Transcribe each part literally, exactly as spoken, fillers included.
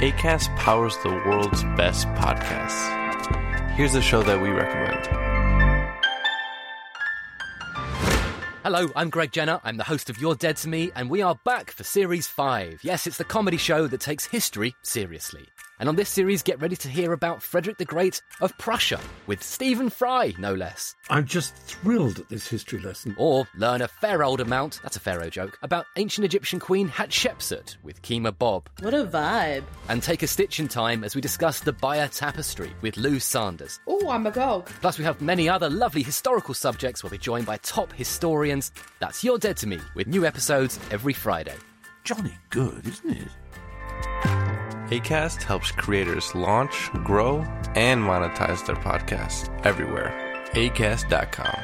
Acast powers the world's best podcasts. Here's a show that we recommend. Hello, I'm Greg Jenner. I'm the host of You're Dead to Me, and we are back for Series five. Yes, it's the comedy show that takes history seriously. And on this series, get ready to hear about Frederick the Great of Prussia, with Stephen Fry, no less. I'm just thrilled at this history lesson. Or learn a fair old amount, that's a pharaoh joke, about ancient Egyptian queen Hatshepsut with Kima Bob. What a vibe. And take a stitch in time as we discuss the Bayer Tapestry with Lou Sanders. Oh, I'm agog. Plus we have many other lovely historical subjects. We'll be joined by top historians. That's You're Dead to Me, with new episodes every Friday. Johnny good, isn't it? Acast helps creators launch, grow, and monetize their podcasts everywhere. Acast dot com.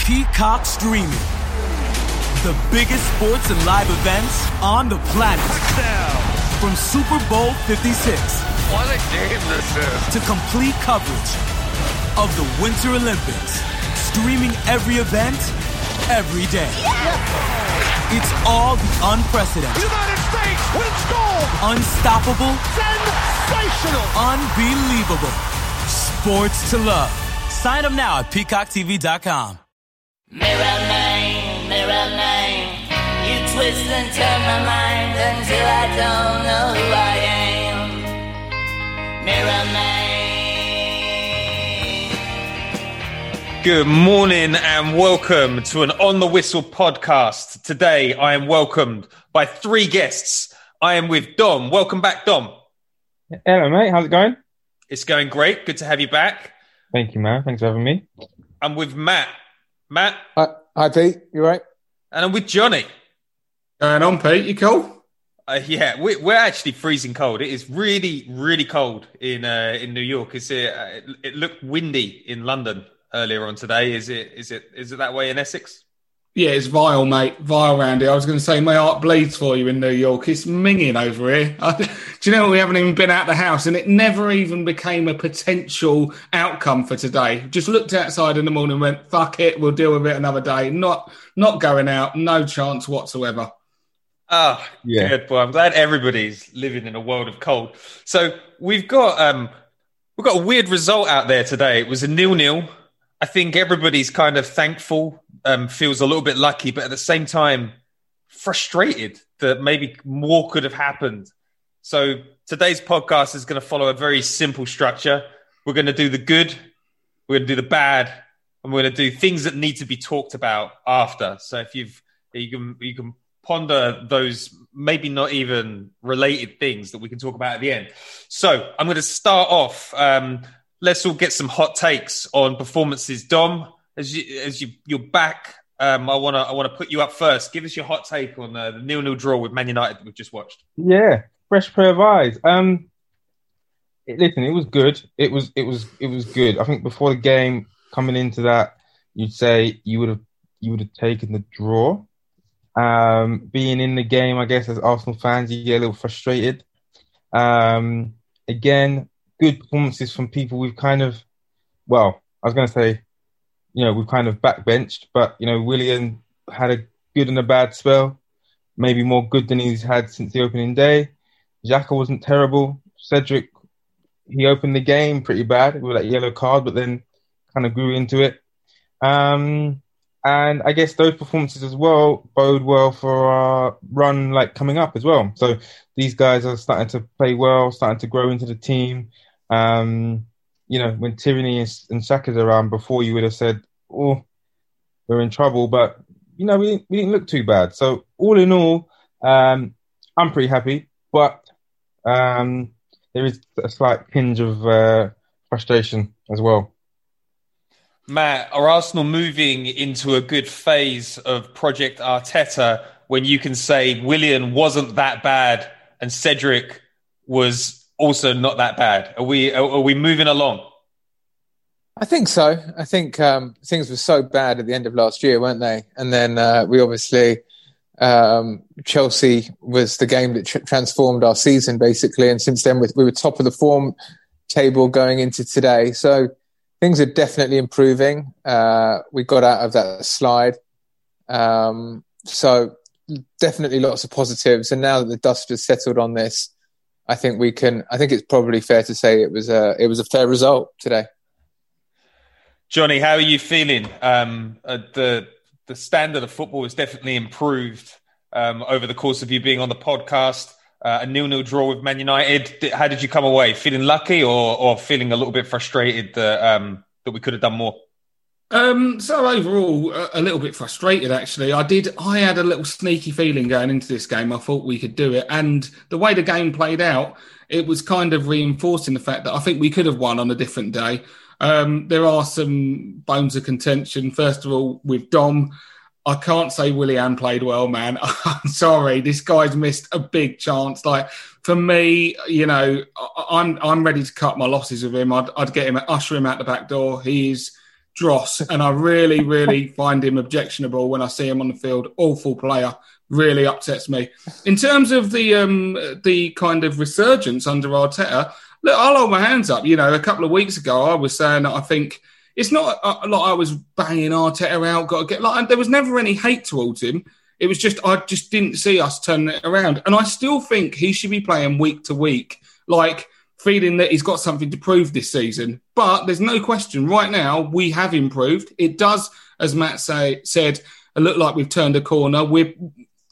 Peacock Streaming. The biggest sports and live events on the planet. Touchdown. From Super Bowl fifty-six. What a game this is. To complete coverage of the Winter Olympics. Streaming every event, every day. Yeah. It's all the unprecedented. United States wins gold. Unstoppable. Sensational. Unbelievable. Sports to love. Sign up now at peacock t v dot com. Mirror man, mirror man. You twist and turn my mind until I don't know who I am. Mirror man. Good morning and welcome to an On The Whistle podcast. Today, I am welcomed by three guests. I am with Dom. Welcome back, Dom. Hello, mate. How's it going? It's going great. Good to have you back. Thank you, man. Thanks for having me. I'm with Matt. Matt. Hi, hi Pete. You right? And I'm with Johnny. Going on, Pete? You cool? Uh, yeah, we, we're actually freezing cold. It is really, really cold in uh, in New York. It's, uh, it looked windy in London earlier on today. Is it? Is it? Is it that way in Essex? Yeah, it's vile, mate. Vile round here. I was going to say, my heart bleeds for you in New York. It's minging over here. Do you know, we haven't even been out the house, and it never even became a potential outcome for today. Just looked outside in the morning and went, fuck it, we'll deal with it another day. Not not going out, no chance whatsoever. Oh, yeah. Good boy. I'm glad everybody's living in a world of cold. So we've got um, we've got a weird result out there today. It was a nil-nil. I think everybody's kind of thankful. Um, feels a little bit lucky, but at the same time, frustrated that maybe more could have happened. So today's podcast is going to follow a very simple structure. We're going to do the good, we're going to do the bad, and we're going to do things that need to be talked about after. So if you've, you can, you can ponder those maybe not even related things that we can talk about at the end. So I'm going to start off. Um, let's all get some hot takes on performances. Dom, As you, as you, you're back, um, I want to, I want to put you up first. Give us your hot take on uh, the nil-nil draw with Man United that we've just watched. Yeah, fresh pair of eyes. Um, it, listen, it was good. It was, it was, it was good. I think before the game, coming into that, you'd say you would have, you would have taken the draw. Um, being in the game, I guess, as Arsenal fans, you get a little frustrated. Um, again, good performances from people we've kind of, well, I was going to say, you know, we've kind of backbenched, but, you know, Willian had a good and a bad spell, maybe more good than he's had since the opening day. Xhaka wasn't terrible. Cedric, he opened the game pretty bad with that yellow card, but then kind of grew into it. Um, and I guess those performances as well bode well for our run, like, coming up as well. So these guys are starting to play well, starting to grow into the team. Um, you know, when Tierney and Saka's around before, you would have said, oh, we're in trouble. But, you know, we didn't, we didn't look too bad. So all in all, um, I'm pretty happy. But um, there is a slight tinge of uh, frustration as well. Matt, are Arsenal moving into a good phase of Project Arteta when you can say Willian wasn't that bad and Cedric was also not that bad? Are we are, are we moving along? I think so. I think um, things were so bad at the end of last year, weren't they? And then uh, we obviously... Um, Chelsea was the game that tr- transformed our season, basically. And since then, we, we were top of the form table going into today. So things are definitely improving. Uh, we got out of that slide. Um, so definitely lots of positives. And now that the dust has settled on this, I think we can, I think it's probably fair to say it was a, it was a fair result today. Johnny, how are you feeling? Um, uh, the, The standard of football has definitely improved um, over the course of you being on the podcast. Uh, a nil-nil draw with Man United. How did you come away? Feeling lucky or, or feeling a little bit frustrated that um, that we could have done more? Um, so overall, a, a little bit frustrated, actually. I did. I had a little sneaky feeling going into this game. I thought we could do it. And the way the game played out, it was kind of reinforcing the fact that I think we could have won on a different day. Um, there are some bones of contention. First of all, with Dom, I can't say Willian played well, man. I'm sorry, this guy's missed a big chance. Like, for me, you know, I'm I'm ready to cut my losses with him. I'd, I'd get him, usher him out the back door. He is dross, and I really, really find him objectionable when I see him on the field. Awful player, really upsets me. In terms of the um, the kind of resurgence under Arteta. Look, I'll hold my hands up. You know, a couple of weeks ago, I was saying that I think it's not uh, like I was banging Arteta out. Got to get like there was never any hate towards him. It was just I just didn't see us turning it around, and I still think he should be playing week to week, like feeling that he's got something to prove this season. But there's no question right now we have improved. It does, as Matt say, said, it look like we've turned a corner. We're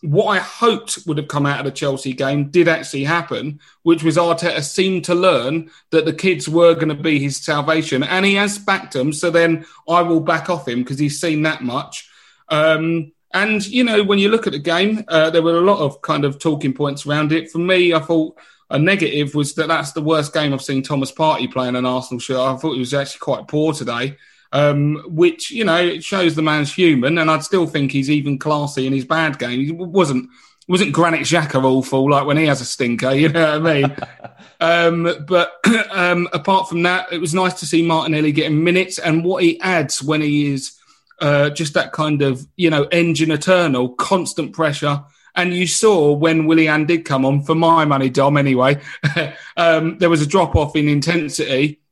What I hoped would have come out of the Chelsea game did actually happen, which was Arteta seemed to learn that the kids were going to be his salvation. And he has backed them, so then I will back off him because he's seen that much. Um, and, you know, when you look at the game, uh, there were a lot of kind of talking points around it. For me, I thought a negative was that that's the worst game I've seen Thomas Partey play in an Arsenal shirt. I thought he was actually quite poor today. Um, which, you know, it shows the man's human, and I'd still think he's even classy in his bad game. He wasn't wasn't Granit Xhaka awful, like when he has a stinker, you know what I mean? um, but um, apart from that, it was nice to see Martinelli getting minutes, and what he adds when he is uh, just that kind of, you know, engine eternal, constant pressure. And you saw when Willian did come on, for my money, Dom, anyway, um, there was a drop-off in intensity.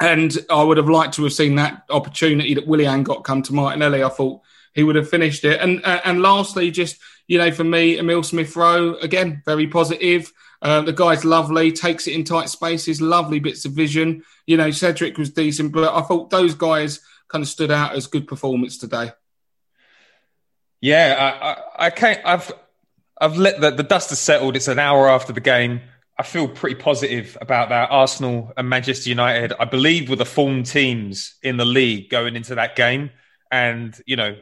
And I would have liked to have seen that opportunity that Willian got come to Martinelli. I thought he would have finished it. And uh, and lastly, just, you know, for me, Emile Smith Rowe, again, very positive. Uh, the guy's lovely, takes it in tight spaces, lovely bits of vision. You know, Cedric was decent, but I thought those guys kind of stood out as good performance today. Yeah, I, I, I can't. I've I've let the, the dust has settled. It's an hour after the game. I feel pretty positive about that. Arsenal and Manchester United, I believe, were the form teams in the league going into that game. And, you know,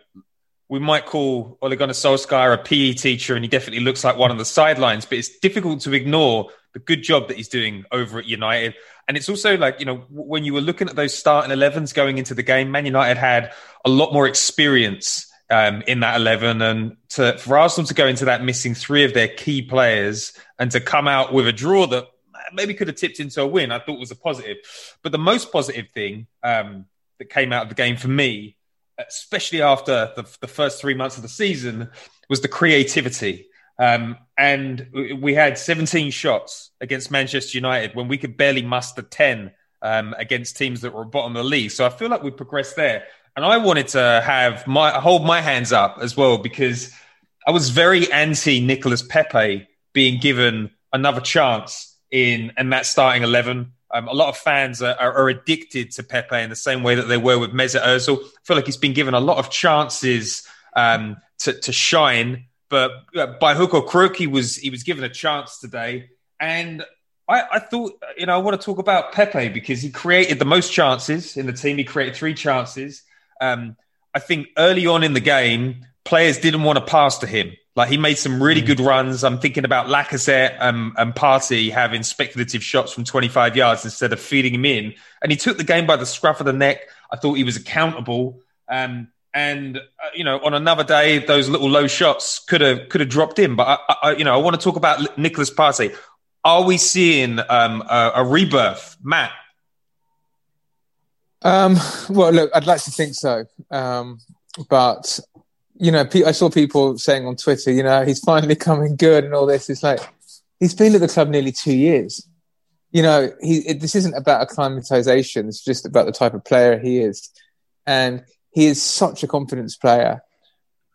we might call Ole Gunnar Solskjaer a P E teacher, and he definitely looks like one on the sidelines, but it's difficult to ignore the good job that he's doing over at United. And it's also like, you know, when you were looking at those starting elevens going into the game, Man United had a lot more experience Um, in that eleven, and to, for Arsenal to go into that missing three of their key players and to come out with a draw that maybe could have tipped into a win, I thought was a positive. But the most positive thing um, that came out of the game for me especially after the, the first three months of the season, was the creativity. Um, and we had seventeen shots against Manchester United when we could barely muster ten um, against teams that were bottom of the league. So I feel like we progressed there. And I wanted to have my hold my hands up as well, because I was very anti Nicolas Pepe being given another chance in and that starting eleven. Um, a lot of fans are, are addicted to Pepe in the same way that they were with Mesut Ozil. I feel like he's been given a lot of chances um, to, to shine, but by hook or crook, he was he was given a chance today. And I, I thought, you know, I want to talk about Pepe because he created the most chances in the team. He created three chances. Um, I think early on in the game, players didn't want to pass to him. Like, he made some really good runs. I'm thinking about Lacazette um, and Partey having speculative shots from twenty-five yards instead of feeding him in. And he took the game by the scruff of the neck. I thought he was accountable. Um, and, uh, you know, on another day, those little low shots could have could have dropped in. But, I, I, you know, I want to talk about Nicolas Partey. Are we seeing um, a, a rebirth, Matt? Um, well, look, I'd like to think so. Um, but... You know, I saw people saying on Twitter, you know, he's finally coming good and all this. It's like, he's been at the club nearly two years. You know, he it, this isn't about acclimatization. It's just about the type of player he is. And he is such a confidence player.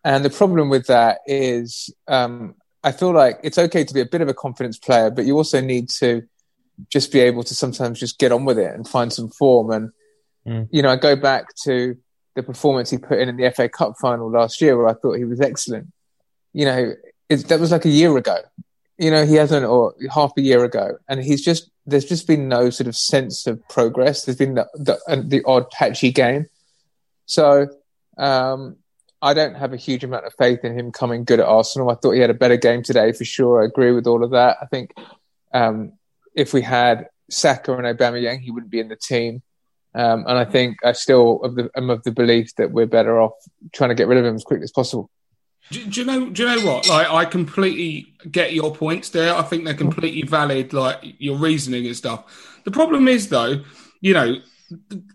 And the problem with that is um, I feel like it's okay to be a bit of a confidence player, but you also need to just be able to sometimes just get on with it and find some form. And, mm. you know, I go back to the performance he put in in the F A Cup final last year, where I thought he was excellent. You know, it's, that was like a year ago. You know, he hasn't, or half a year ago. And he's just, there's just been no sort of sense of progress. There's been the, the, the odd patchy game. So um, I don't have a huge amount of faith in him coming good at Arsenal. I thought he had a better game today for sure. I agree with all of that. I think um, if we had Saka and Aubameyang, he wouldn't be in the team. Um, and I think I still of the, am of the belief that we're better off trying to get rid of him as quickly as possible. Do, do you know? Do you know what? Like, I completely get your points there. I think they're completely valid. Like, your reasoning and stuff. The problem is, though, you know,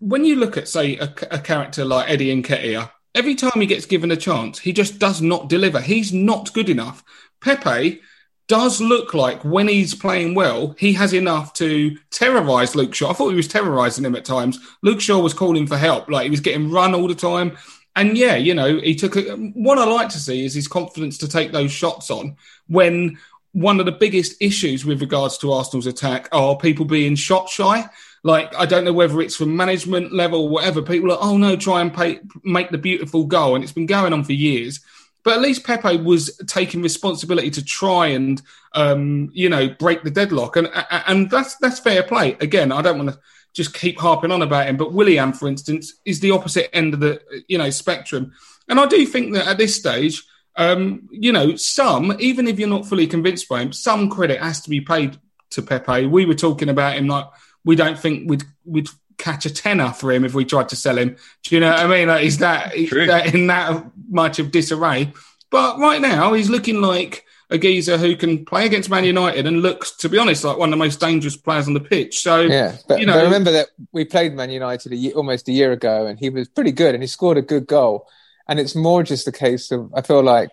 when you look at, say, a, a character like Eddie Nketiah, every time he gets given a chance, he just does not deliver. He's not good enough. Pepe does look like when he's playing well, he has enough to terrorise Luke Shaw. I thought he was terrorising him at times. Luke Shaw was calling for help. Like, he was getting run all the time. And yeah, you know, he took a, what I like to see is his confidence to take those shots on, when one of the biggest issues with regards to Arsenal's attack are people being shot shy. Like, I don't know whether it's from management level or whatever. People are, oh no, try and pay, make the beautiful goal. And it's been going on for years. But at least Pepe was taking responsibility to try and, um, you know, break the deadlock. And and that's that's fair play. Again, I don't want to just keep harping on about him, but Willian, for instance, is the opposite end of the, you know, spectrum. And I do think that at this stage, um, you know, some, even if you're not fully convinced by him, some credit has to be paid to Pepe. We were talking about him like, we don't think we'd we'd catch a tenner for him if we tried to sell him. Do you know what I mean? Like, is that, is that in that much of disarray? But right now, he's looking like a geezer who can play against Man United and looks, to be honest, like one of the most dangerous players on the pitch. So, yeah, but, you know, but remember that we played Man United a year, almost a year ago, and he was pretty good and he scored a good goal. And it's more just a case of, I feel like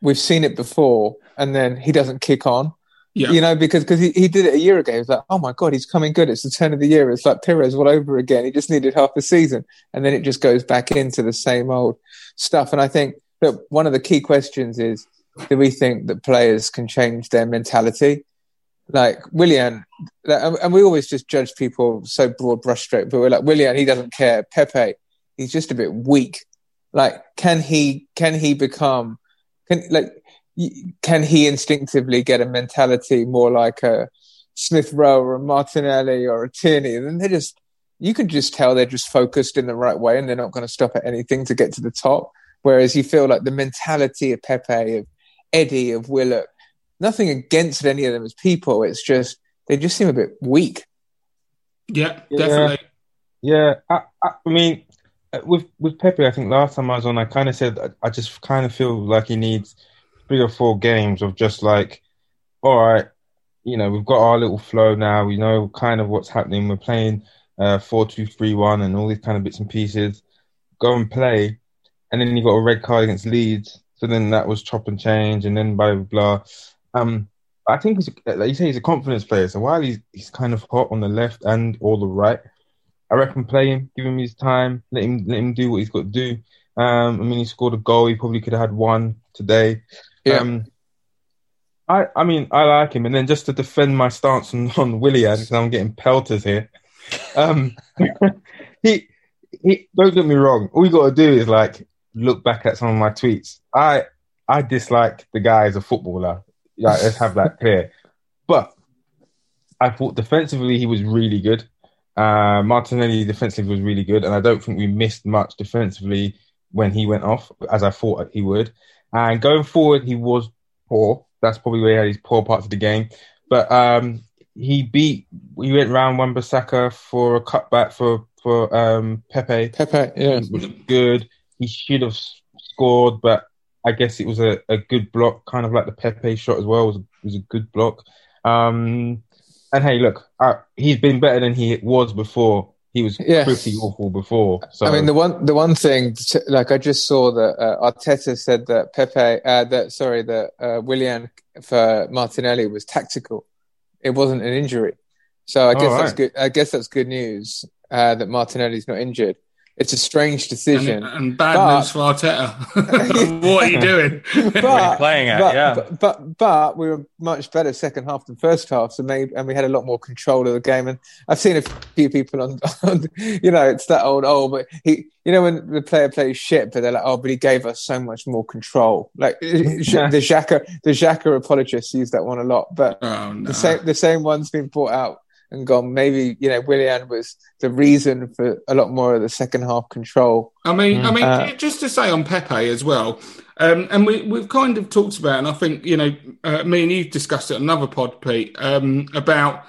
we've seen it before and then he doesn't kick on. Yeah. You know, because cause he, he did it a year ago. He was like, oh my God, he's coming good. It's the turn of the year. It's like Pires all over again. He just needed half a season. And then it just goes back into the same old stuff. And I think that one of the key questions is, do we think that players can change their mentality? Like Willian, and we always just judge people so broad brushstroke, but we're like, Willian, he doesn't care. Pepe, he's just a bit weak. Like, can he, can he become, can like, Can he instinctively get a mentality more like a Smith Rowe or a Martinelli or a Tierney? And they just, you can just tell they're just focused in the right way and they're not going to stop at anything to get to the top. Whereas you feel like the mentality of Pepe, of Eddie, of Willock, nothing against any of them as people. It's just, they just seem a bit weak. Yeah, definitely. Yeah, yeah. I, I mean, with, with Pepe, I think last time I was on, I kind of said, I just kind of feel like he needs three or four games of just like, all right, you know, we've got our little flow now. We know kind of what's happening. We're playing uh, four two three one and all these kind of bits and pieces. Go and play and then he got a red card against Leeds. So then that was chop and change, and then blah, blah, blah. Um, I think, he's, like you say, he's a confidence player. So while he's he's kind of hot on the left and or the right, I reckon play him, give him his time, let him let him do what he's got to do. Um, I mean, he scored a goal. He probably could have had one today. Yeah. Um, I I mean, I like him. And then just to defend my stance on, on Willian, because I'm getting pelters here. Um, he, he don't get me wrong. All you got to do is, like, look back at some of my tweets. I I dislike the guy as a footballer. Like, let's have that clear. But I thought defensively he was really good. Uh, Martinelli defensively was really good, and I don't think we missed much defensively when he went off, as I thought he would. And going forward, he was poor. That's probably where he had his poor parts of the game. But um, he beat, he went round Wan-Bissaka for a cutback for, for um, Pepe. Pepe, yeah. Which was good. He should have scored, but I guess it was a, a good block, kind of like the Pepe shot as well. It was a, it was a good block. Um, and hey, look, uh, he's been better than he was before. He was yes. pretty awful before. So. I mean, the one the one thing, like I just saw that uh, Arteta said that Pepe, uh, that sorry, that uh, Willian for Martinelli was tactical. It wasn't an injury, so I guess right. that's good. I guess that's good news uh, that Martinelli's not injured. It's a strange decision. And, and bad but, news for Arteta. What are you doing? But, what are you playing at? But, yeah. But, but but we were much better second half than first half, so maybe, and we had a lot more control of the game. And I've seen a few people on, on you know, it's that old, oh, but he, you know, when the player plays shit, but they're like, oh, but he gave us so much more control. Like yeah. the Xhaka, the Xhaka apologists use that one a lot, but oh, no. the same the same one's been brought out and gone, maybe, you know, Willian was the reason for a lot more of the second half control. I mean, I mean, uh, just to say on Pepe as well, um, and we, we've kind of talked about, and I think, you know, uh, me and you discussed it on another pod, Pete, um, about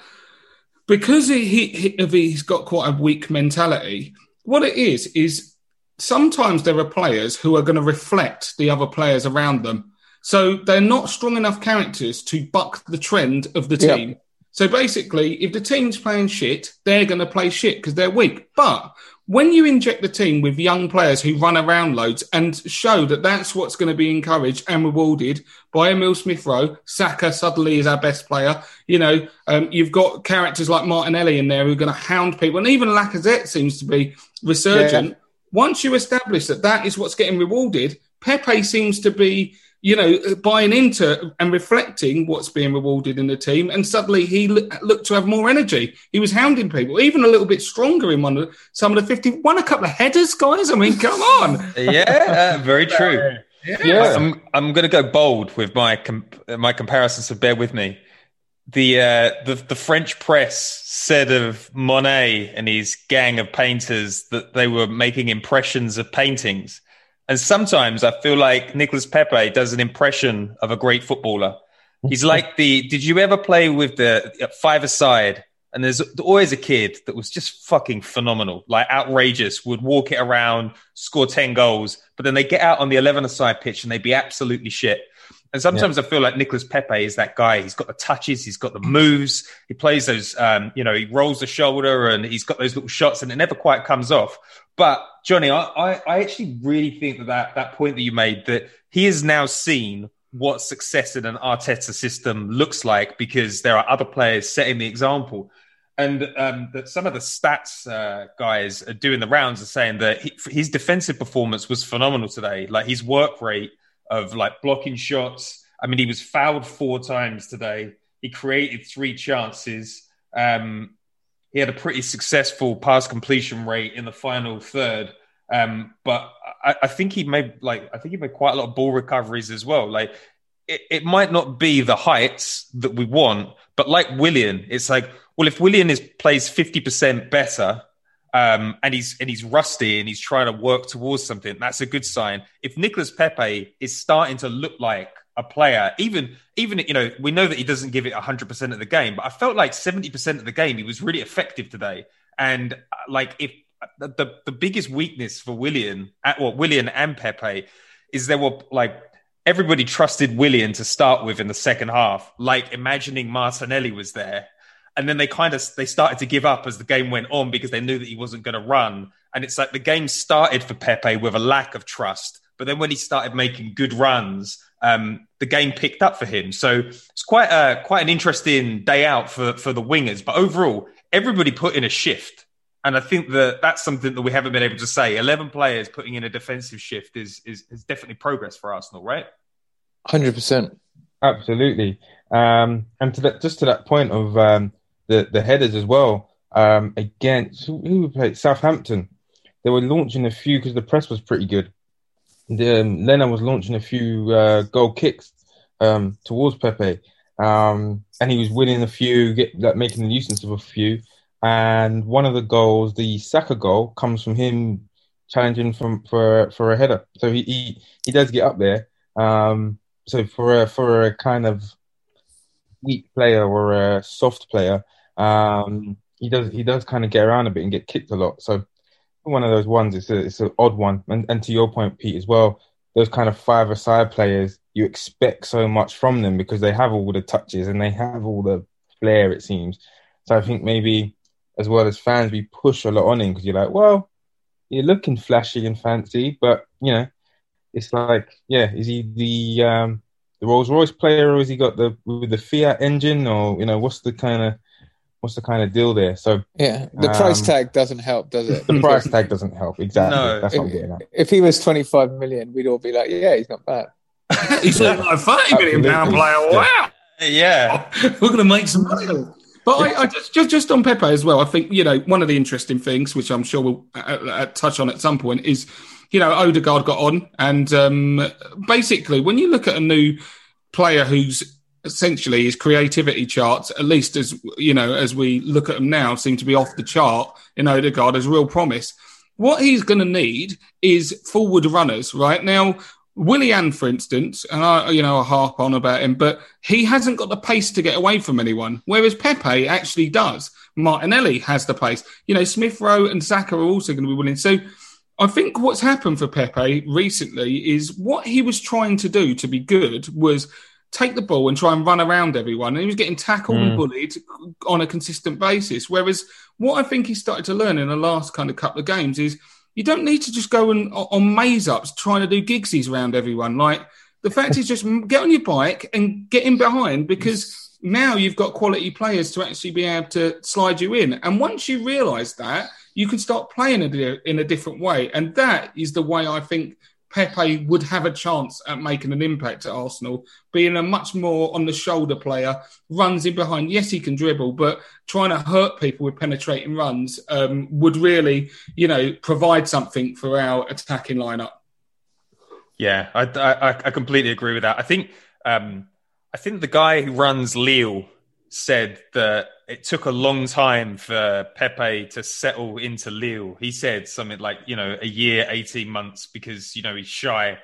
because he, he, he's got quite a weak mentality, what it is, is sometimes there are players who are going to reflect the other players around them. So they're not strong enough characters to buck the trend of the team. Yeah. So basically, if the team's playing shit, they're going to play shit because they're weak. But when you inject the team with young players who run around loads and show that that's what's going to be encouraged and rewarded by Emile Smith Rowe, Saka suddenly is our best player. You know, um, you've got characters like Martinelli in there who are going to hound people. And even Lacazette seems to be resurgent. Yeah. Once you establish that that is what's getting rewarded, Pepe seems to be... you know, buying into and reflecting what's being rewarded in the team. And suddenly he lo- looked to have more energy. He was hounding people, even a little bit stronger in one of the, some of the fifty. Won a couple of headers, guys. I mean, come on. yeah, uh, very true. Yeah. yeah. I'm I'm going to go bold with my com- my comparisons, so bear with me. The, uh, the the French press said of Monet and his gang of painters that they were making impressions of paintings. And sometimes I feel like Nicolas Pepe does an impression of a great footballer. He's like the, did you ever play with the five-a-side? And there's always a kid that was just fucking phenomenal, like outrageous, would walk it around, score ten goals, but then they get out on the eleven-a-side pitch and they'd be absolutely shit. And sometimes yeah. I feel like Nicolas Pepe is that guy. He's got the touches, he's got the moves, he plays those, um, you know, he rolls the shoulder and he's got those little shots and it never quite comes off. But Johnny, I, I, I actually really think that, that that point that you made, that he has now seen what success in an Arteta system looks like because there are other players setting the example. And um, that some of the stats uh, guys are doing the rounds are saying that he, his defensive performance was phenomenal today. Like his work rate of like blocking shots. I mean, he was fouled four times today. He created three chances. Um, he had a pretty successful pass completion rate in the final third. Um, but I, I think he made like I think he made quite a lot of ball recoveries as well. Like it, it might not be the heights that we want, but like Willian, it's like, well, if Willian is plays fifty percent better. Um, and he's and he's rusty and he's trying to work towards something. That's a good sign. If Nicolas Pepe is starting to look like a player, even even you know we know that he doesn't give it one hundred percent of the game, but I felt like seventy percent of the game he was really effective today. And uh, like if the, the the biggest weakness for Willian, well Willian and Pepe, is there were like everybody trusted Willian to start with in the second half, like imagining Martinelli was there. And then they kind of they started to give up as the game went on because they knew that he wasn't going to run. And it's like the game started for Pepe with a lack of trust. But then when he started making good runs, um, the game picked up for him. So it's quite a, quite an interesting day out for, for the wingers. But overall, everybody put in a shift. And I think that that's something that we haven't been able to say. eleven players putting in a defensive shift is is, is definitely progress for Arsenal, right? one hundred percent. Absolutely. Um, and to that, just to that point of um, the, the headers as well, um, against who we played, Southampton, they were launching a few because the press was pretty good. The, um, Leno was launching a few uh, goal kicks um, towards Pepe. Um, and he was winning a few, get, like, making a nuisance of a few. And one of the goals, the Saka goal, comes from him challenging from for for a header. So he he, he does get up there. Um, so for a, for a kind of weak player or a soft player, um, he does he does kind of get around a bit and get kicked a lot. So one of those ones, it's a, it's an odd one. And and to your point, Pete, as well, those kind of five-a-side players, you expect so much from them because they have all the touches and they have all the flair, it seems. So I think maybe, as well as fans, we push a lot on him because you're like, well, you're looking flashy and fancy, but, you know, it's like, yeah, is he the um, the Rolls-Royce player or has he got the with the Fiat engine or, you know, what's the kind of what's the kind of deal there? So yeah, the um, price tag doesn't help, does it? The price tag doesn't help, exactly. No. That's if, what I'm getting at. If he was twenty-five million, we'd all be like, yeah, he's not bad. He's like a thirty million pound player. Wow, yeah, we're gonna make some money. But I, I just, just just on Pepe as well, I think, you know, one of the interesting things, which I'm sure we'll uh, uh, touch on at some point, is, you know, Odegaard got on. And um, basically, when you look at a new player who's essentially his creativity charts, at least as, you know, as we look at him now, seem to be off the chart in Odegaard as real promise. What he's going to need is forward runners, right? Now, Willian, for instance, and I, you know, I harp on about him, but he hasn't got the pace to get away from anyone, whereas Pepe actually does. Martinelli has the pace. You know, Smith Rowe and Saka are also going to be willing. So I think what's happened for Pepe recently is what he was trying to do to be good was take the ball and try and run around everyone. And he was getting tackled mm. and bullied on a consistent basis. Whereas what I think he started to learn in the last kind of couple of games is you don't need to just go and on maze-ups trying to do gigsies around everyone. Like, the fact is just get on your bike and get in behind because now you've got quality players to actually be able to slide you in. And once you realise that, you can start playing in a different way. And that is the way I think Pepe would have a chance at making an impact at Arsenal, being a much more on-the-shoulder player, runs in behind. Yes, he can dribble, but trying to hurt people with penetrating runs um, would really, you know, provide something for our attacking lineup. Yeah, I, I, I completely agree with that. I think um, I think the guy who runs Lille said that it took a long time for Pepe to settle into Lille. He said something like, you know, a year, eighteen months, because, you know, he's shy.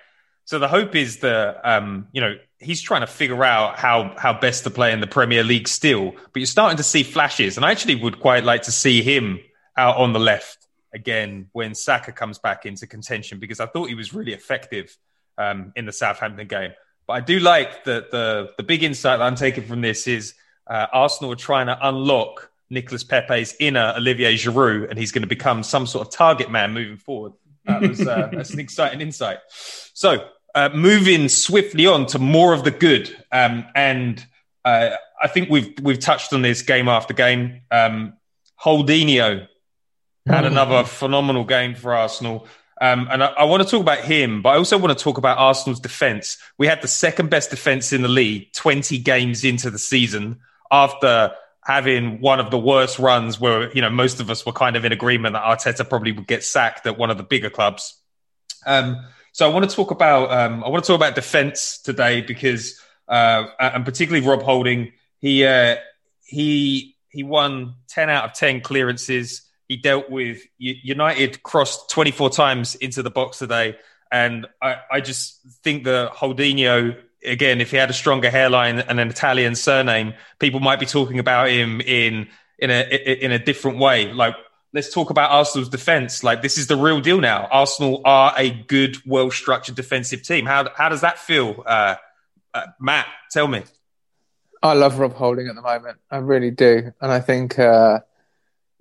So the hope is that, um, you know, he's trying to figure out how, how best to play in the Premier League still. But you're starting to see flashes. And I actually would quite like to see him out on the left again when Saka comes back into contention, because I thought he was really effective um, in the Southampton game. But I do like that the, the big insight that I'm taking from this is, Uh, Arsenal are trying to unlock Nicolas Pepe's inner Olivier Giroud, and he's going to become some sort of target man moving forward. That was uh, that's an exciting insight. So uh, moving swiftly on to more of the good. Um, and uh, I think we've we've touched on this game after game. Um, Holdinho had another phenomenal game for Arsenal. Um, and I, I want to talk about him, but I also want to talk about Arsenal's defence. We had the second best defence in the league twenty games into the season, after having one of the worst runs where, you know, most of us were kind of in agreement that Arteta probably would get sacked at one of the bigger clubs. Um, so I want to talk about um, I want to talk about defence today because, uh, and particularly Rob Holding, he uh, he he won ten out of ten clearances. He dealt with United crossed twenty-four times into the box today. And I, I just think that Holdinho, again, if he had a stronger hairline and an Italian surname, people might be talking about him in in a in a different way. Like, let's talk about Arsenal's defence. Like, this is the real deal now. Arsenal are a good, well-structured defensive team. How how does that feel, uh, uh, Matt? Tell me. I love Rob Holding at the moment. I really do, and I think uh,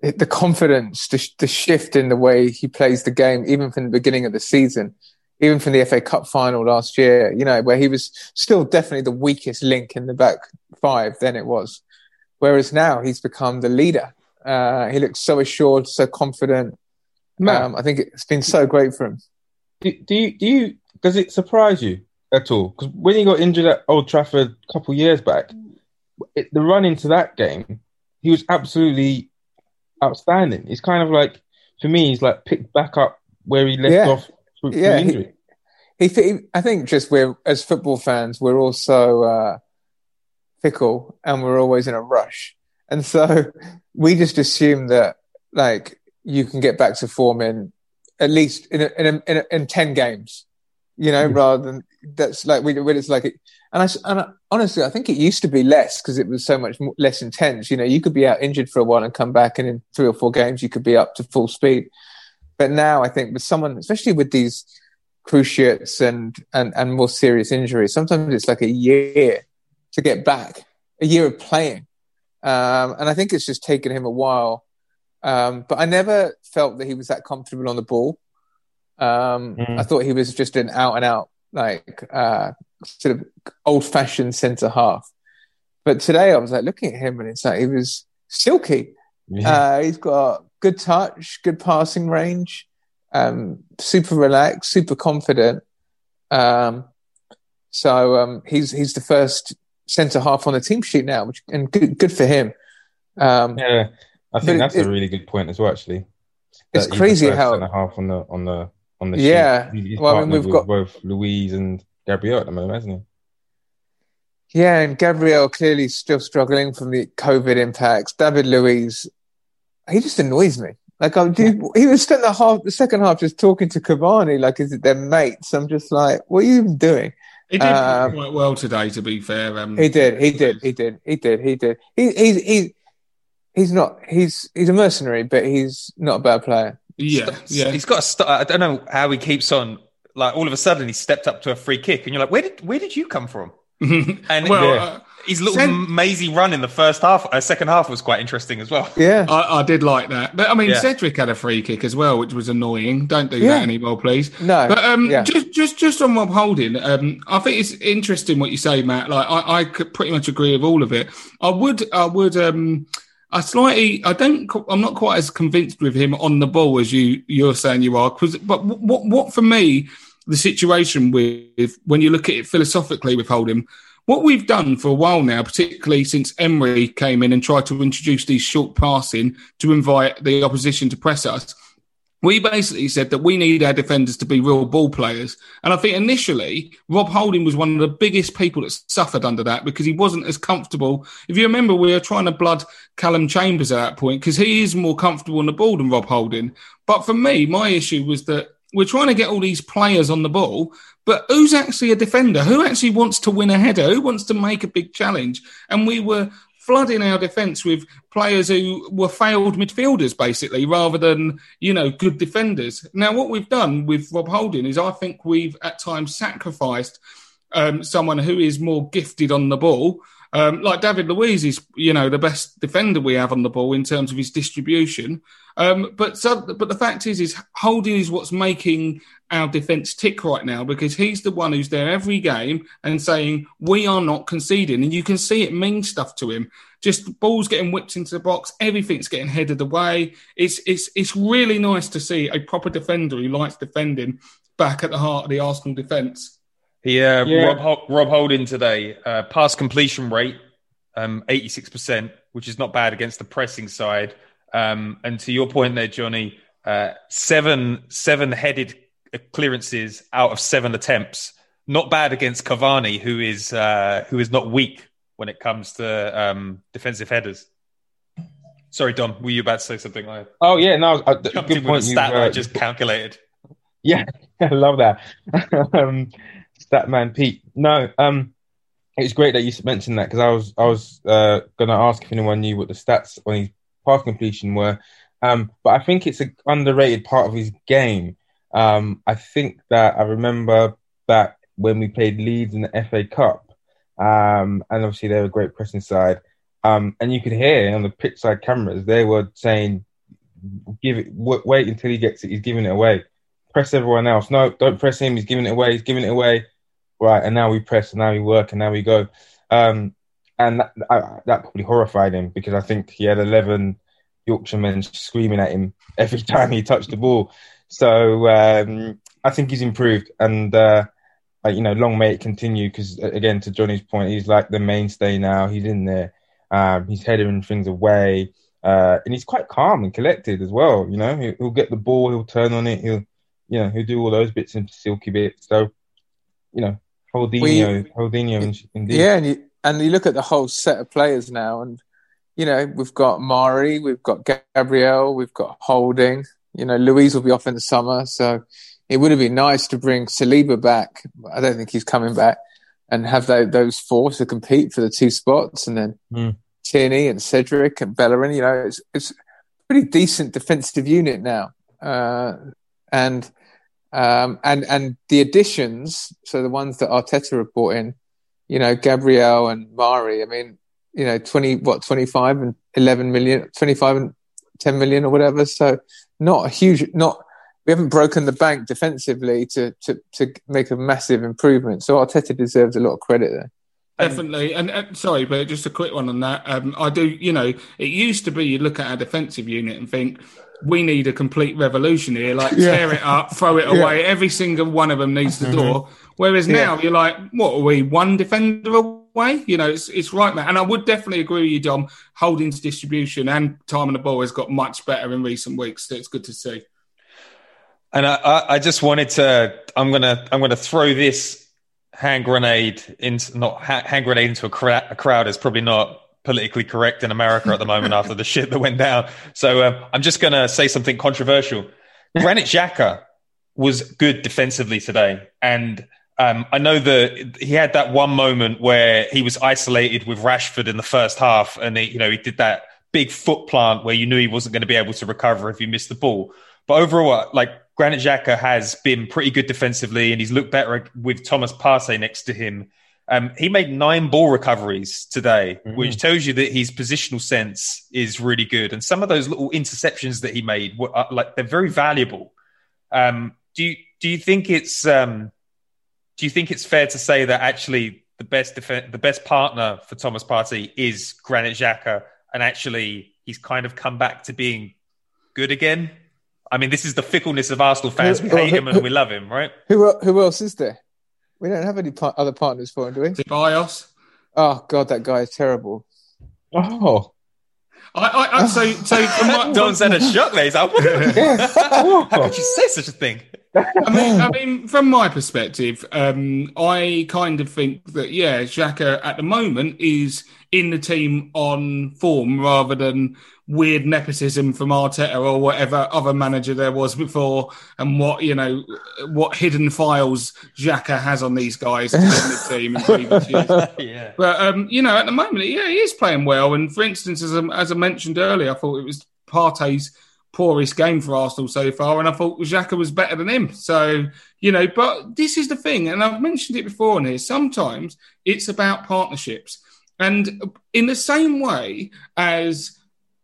the confidence, the, the shift in the way he plays the game, even from the beginning of the season, even from the F A Cup final last year, you know, where he was still definitely the weakest link in the back five then it was. Whereas now he's become the leader. Uh, he looks so assured, so confident. Matt, um, I think it's been so great for him. Do, do you? Do you? Does it surprise you at all? Because when he got injured at Old Trafford a couple of years back, it, the run into that game, he was absolutely outstanding. It's kind of like, for me, he's like picked back up where he left yeah. off through, yeah, through injury. He, he th- I think just we're as football fans, we're also uh, fickle and we're always in a rush, and so we just assume that like you can get back to form in at least in a, in a, in, a, in ten games, you know, mm-hmm. rather than that's like we when it's like it, and I and I, honestly I think it used to be less because it was so much more, less intense. You know, you could be out injured for a while and come back, and in three or four games you could be up to full speed. But now I think with someone, especially with these cruciates and and and more serious injuries, sometimes it's like a year to get back, a year of playing, um, and I think it's just taken him a while. Um, but I never felt that he was that comfortable on the ball. Um, mm. I thought he was just an out-and-out, like, uh, sort of old-fashioned centre-half. But today I was, like, looking at him and it's like he was silky. Yeah. Uh, he's got good touch, good passing range, um, super relaxed, super confident. Um, so um, he's he's the first centre-half on the team sheet now, which and good, good for him. Um, yeah. I think but that's it, a really good point as well. Actually, it's crazy how and a half on the on the on the yeah. He's well, I mean, we've got both Luiz and Gabriel at the moment, hasn't he? Yeah, and Gabriel clearly still struggling from the COVID impacts. David Luiz, he just annoys me. Like I do, he was spent the half, the second half, just talking to Cavani like is it their mates. I'm just like, what are you even doing? He did um, quite well today, to be fair. Um, he did, he did, he did, he did, he did. He he's he. He's not. He's he's a mercenary, but he's not a bad player. Yeah, yeah. He's got. A st- I don't know how he keeps on. Like all of a sudden, he stepped up to a free kick, and you're like, "Where did where did you come from?" And well, yeah. uh, his little Ced- mazy run in the first half, uh, second half was quite interesting as well. Yeah, I, I did like that. But I mean, yeah. Cedric had a free kick as well, which was annoying. Don't do yeah. that anymore, please. No. But um, yeah. just just just on Rob Holding, um, I think it's interesting what you say, Matt. Like I, I could pretty much agree with all of it. I would I would. Um, I slightly, I don't, I'm not quite as convinced with him on the ball as you, you're saying you are. Cause, but what, what for me, the situation with, when you look at it philosophically with Holding, what we've done for a while now, particularly since Emery came in and tried to introduce these short passing to invite the opposition to press us, we basically said that we need our defenders to be real ball players. And I think initially, Rob Holding was one of the biggest people that suffered under that because he wasn't as comfortable. If you remember, we were trying to blood Callum Chambers at that point because he is more comfortable on the ball than Rob Holding. But for me, my issue was that we're trying to get all these players on the ball, but who's actually a defender? Who actually wants to win a header? Who wants to make a big challenge? And we were flooding our defence with players who were failed midfielders, basically, rather than, you know, good defenders. Now, what we've done with Rob Holding is I think we've at times sacrificed um, someone who is more gifted on the ball. Um, like David Luiz is, you know, the best defender we have on the ball in terms of his distribution. Um, but so, but the fact is, is Holding is what's making our defence tick right now because he's the one who's there every game and saying, we are not conceding. And you can see it means stuff to him. Just balls getting whipped into the box, everything's getting headed away. It's it's it's really nice to see a proper defender who likes defending back at the heart of the Arsenal defence. Yeah, yeah. Rob, Rob Holding today, uh, pass completion rate, um, eighty-six percent, which is not bad against the pressing side. Um, and to your point there, Johnny, uh, seven seven headed clearances out of seven attempts. Not bad against Cavani, who is uh, who is not weak when it comes to um, defensive headers. Sorry, Dom, were you about to say something? Like oh yeah, no, I, the, good point. With a stat you, uh, I just calculated. Yeah, I love that. um, Statman Pete. No, um, it's great that you mentioned that because I was I was uh, going to ask if anyone knew what the stats on his pass completion were, um, but I think it's an underrated part of his game. Um, I think that I remember back when we played Leeds in the F A Cup, um, and obviously they were a great pressing side, um, and you could hear on the pitch side cameras, they were saying, give it, wait until he gets it. He's giving it away. Press everyone else. No, don't press him. He's giving it away. He's giving it away. Right, and now we press, and now we work, and now we go. Um, and that, I, that probably horrified him because I think he had eleven Yorkshire men screaming at him every time he touched the ball. So um, I think he's improved. And, uh, like, you know, long may it continue because, again, to Johnny's point, he's like the mainstay now. He's in there. Um, he's heading things away. Uh, and he's quite calm and collected as well, you know. He'll, he'll get the ball, he'll turn on it, he'll, you know, he'll do all those bits and silky bits. So, you know, Holdinho, well, Holdinho, indeed. Yeah, and you, and you look at the whole set of players now, and you know, we've got Mari, we've got Gabriel, we've got Holding. You know, Luiz will be off in the summer, so it would have been nice to bring Saliba back. I don't think he's coming back, and have those, those four to compete for the two spots, and then. Mm. Tierney and Cedric and Bellerin, you know, it's it's a pretty decent defensive unit now. Uh, and um, and and the additions, so the ones that Arteta have brought in, you know, Gabriel and Mari, I mean, you know, twenty, what, twenty-five and eleven million, twenty-five and ten million or whatever. So not a huge, not, we haven't broken the bank defensively to, to, to make a massive improvement. So Arteta deserves a lot of credit there. Definitely. And uh, sorry, but just a quick one on that. Um, I do, you know, it used to be you look at our defensive unit and think, we need a complete revolution here, like yeah. tear it up, throw it yeah. away. Every single one of them needs the mm-hmm. door. Whereas now yeah. you're like, what are we, one defender away? You know, it's it's right, man. And I would definitely agree with you, Dom. Holding's distribution and time on the ball has got much better in recent weeks. So it's good to see. And I, I just wanted to, I'm gonna, I'm gonna throw this. Hand grenade into not hand grenade into a, cra- a crowd is probably not politically correct in America at the moment after the shit that went down. So um, I'm just going to say something controversial. Granit Xhaka was good defensively today, and um, I know that he had that one moment where he was isolated with Rashford in the first half, and he, you know, he did that big foot plant where you knew he wasn't going to be able to recover if he missed the ball. But overall, like, Granit Xhaka has been pretty good defensively, and he's looked better with Thomas Partey next to him. Um, he made nine ball recoveries today, mm-hmm. which tells you that his positional sense is really good. And some of those little interceptions that he made, were, uh, like, they're very valuable. Um, do you do you think it's um, do you think it's fair to say that actually the best def- the best partner for Thomas Partey is Granit Xhaka, and actually he's kind of come back to being good again? I mean, this is the fickleness of Arsenal fans. We hate him and we love him, right? Who who else is there? We don't have any par- other partners for him, do we? Ceballos. Oh, God, that guy is terrible. Oh. I, I, I so, so from what Don's had a shock there. He's like, how could you say such a thing? I mean, I mean, from my perspective, um, I kind of think that, yeah, Xhaka at the moment is in the team on form rather than weird nepotism from Arteta or whatever other manager there was before, and what, you know, what hidden files Xhaka has on these guys in the team in previous years. Yeah. But, um, you know, at the moment, yeah, he is playing well. And for instance, as I, as I mentioned earlier, I thought it was Partey's poorest game for Arsenal so far, and I thought Xhaka was better than him. So, you know, but this is the thing, and I've mentioned it before in here, sometimes it's about partnerships. And in the same way as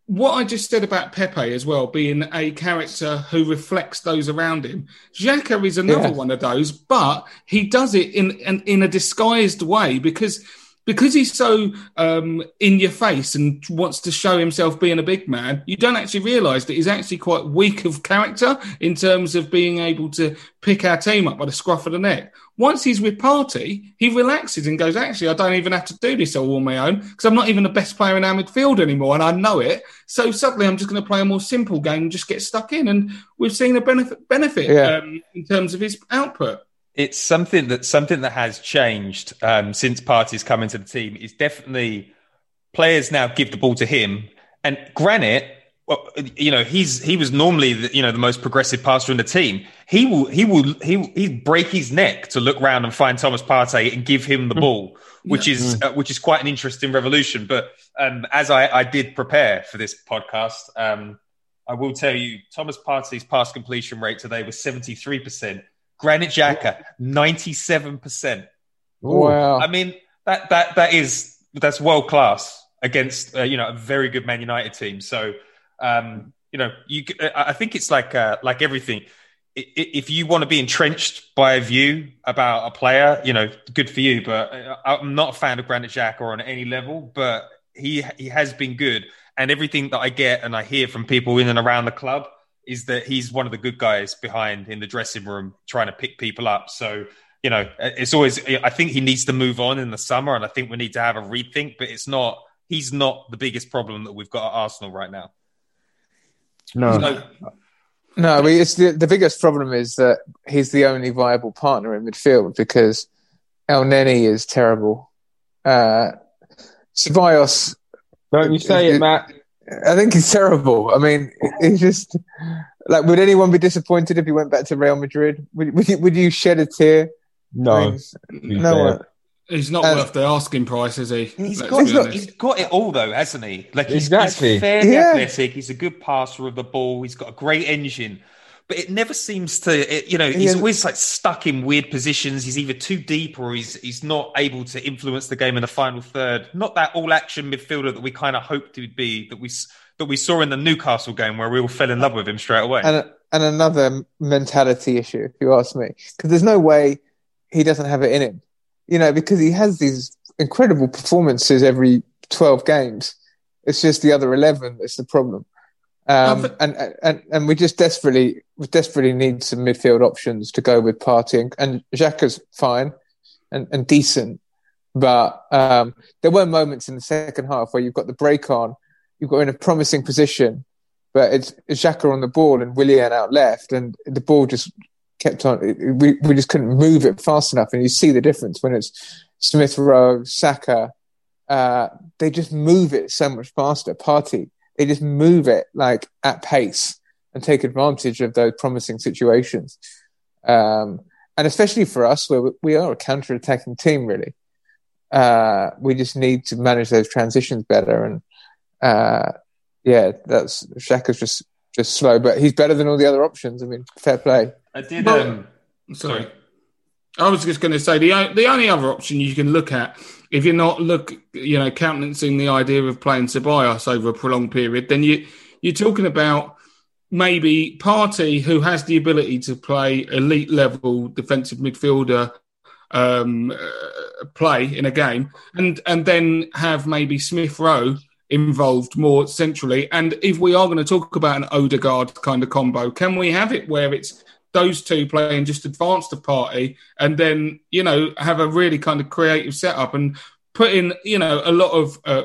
what I just said about Pepe as well, being a character who reflects those around him, Xhaka is another yeah. one of those, but he does it in, in, in a disguised way because... Because he's so um, in your face and wants to show himself being a big man, you don't actually realise that he's actually quite weak of character in terms of being able to pick our team up by the scruff of the neck. Once he's with Partey, he relaxes and goes, actually, I don't even have to do this all on my own because I'm not even the best player in our midfield anymore, and I know it. So suddenly I'm just going to play a more simple game and just get stuck in. And we've seen a benefit, benefit yeah. um, in terms of his output. It's something that something that has changed um, since Partey's come into the team. Is definitely players now give the ball to him, and Granit, well, you know, he's he was normally the, you know the most progressive passer in the team. He will he will he he break his neck to look round and find Thomas Partey and give him the ball, which yeah. is uh, which is quite an interesting revolution. But um, as I, I did prepare for this podcast, um, I will tell you Thomas Partey's pass completion rate today was seventy-three percent. Granit Xhaka, ninety-seven percent. Wow! I mean, that that that is that's world class against uh, you know a very good Man United team. So um, you know, you. I think it's like uh, like everything. If you want to be entrenched by a view about a player, you know, good for you. But I'm not a fan of Granit Xhaka on any level, but he he has been good. And everything that I get and I hear from people in and around the club is that he's one of the good guys behind in the dressing room trying to pick people up. So, you know, it's always, I think he needs to move on in the summer, and I think we need to have a rethink, but it's not, he's not the biggest problem that we've got at Arsenal right now. No. So, No, I mean, it's the, the biggest problem is that he's the only viable partner in midfield because El Neni is terrible. Uh, Ceballos... Don't you say it, it, Matt. I think he's terrible. I mean, it's just... Like, would anyone be disappointed if he went back to Real Madrid? Would, would, you, would you shed a tear? No. I mean, no one. He's not um, worth the asking price, is he? He's got, he's, not, he's got it all, though, hasn't he? Like he's, exactly. he's fairly yeah. athletic. He's a good passer of the ball. He's got a great engine. But it never seems to, it, you know, he he's has, always like stuck in weird positions. He's either too deep or he's he's not able to influence the game in the final third. Not that all-action midfielder that we kind of hoped he'd be, that we that we saw in the Newcastle game where we all fell in love with him straight away. And, and another mentality issue, if you ask me. Because there's no way he doesn't have it in him. You know, because he has these incredible performances every twelve games. It's just the other eleven that's the problem, um, th- and and and we just desperately, we desperately need some midfield options to go with Partey and, and Xhaka's fine and, and decent, but um, there were moments in the second half where you've got the break on, you've got in a promising position, but it's, it's Xhaka on the ball and Willian out left, and the ball just. Kept on, we we just couldn't move it fast enough, and you see the difference when it's Smith Rowe, Saka, uh, they just move it so much faster. Partey, they just move it like at pace and take advantage of those promising situations, um, and especially for us, where we are a counter-attacking team. Really, uh, we just need to manage those transitions better, and uh, yeah, that's Saka's just just slow, but he's better than all the other options. I mean, fair play. I did. But, um, sorry. sorry, I was just going to say the the only other option you can look at if you're not look you know countenancing the idea of playing Ceballos over a prolonged period, then you you're talking about maybe Partey, who has the ability to play elite level defensive midfielder um, uh, play in a game, and and then have maybe Smith Rowe involved more centrally. And if we are going to talk about an Odegaard kind of combo, can we have it where it's those two playing just advanced the party and then, you know, have a really kind of creative setup and put in, you know, a lot of, uh,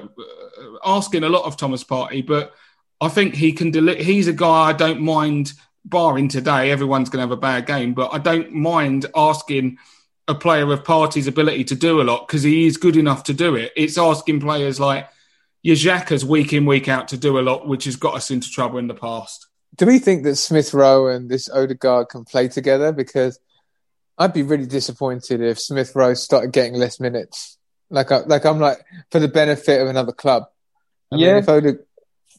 asking a lot of Thomas Partey, but I think he can, deli- he's a guy I don't mind, barring today, everyone's going to have a bad game, but I don't mind asking a player of Partey's ability to do a lot because he is good enough to do it. It's asking players like your Xhaka's week in, week out to do a lot, which has got us into trouble in the past. Do we think that Smith Rowe and this Odegaard can play together? Because I'd be really disappointed if Smith Rowe started getting less minutes. Like, I, like I'm like for the benefit of another club. I yeah. Mean, if Ode,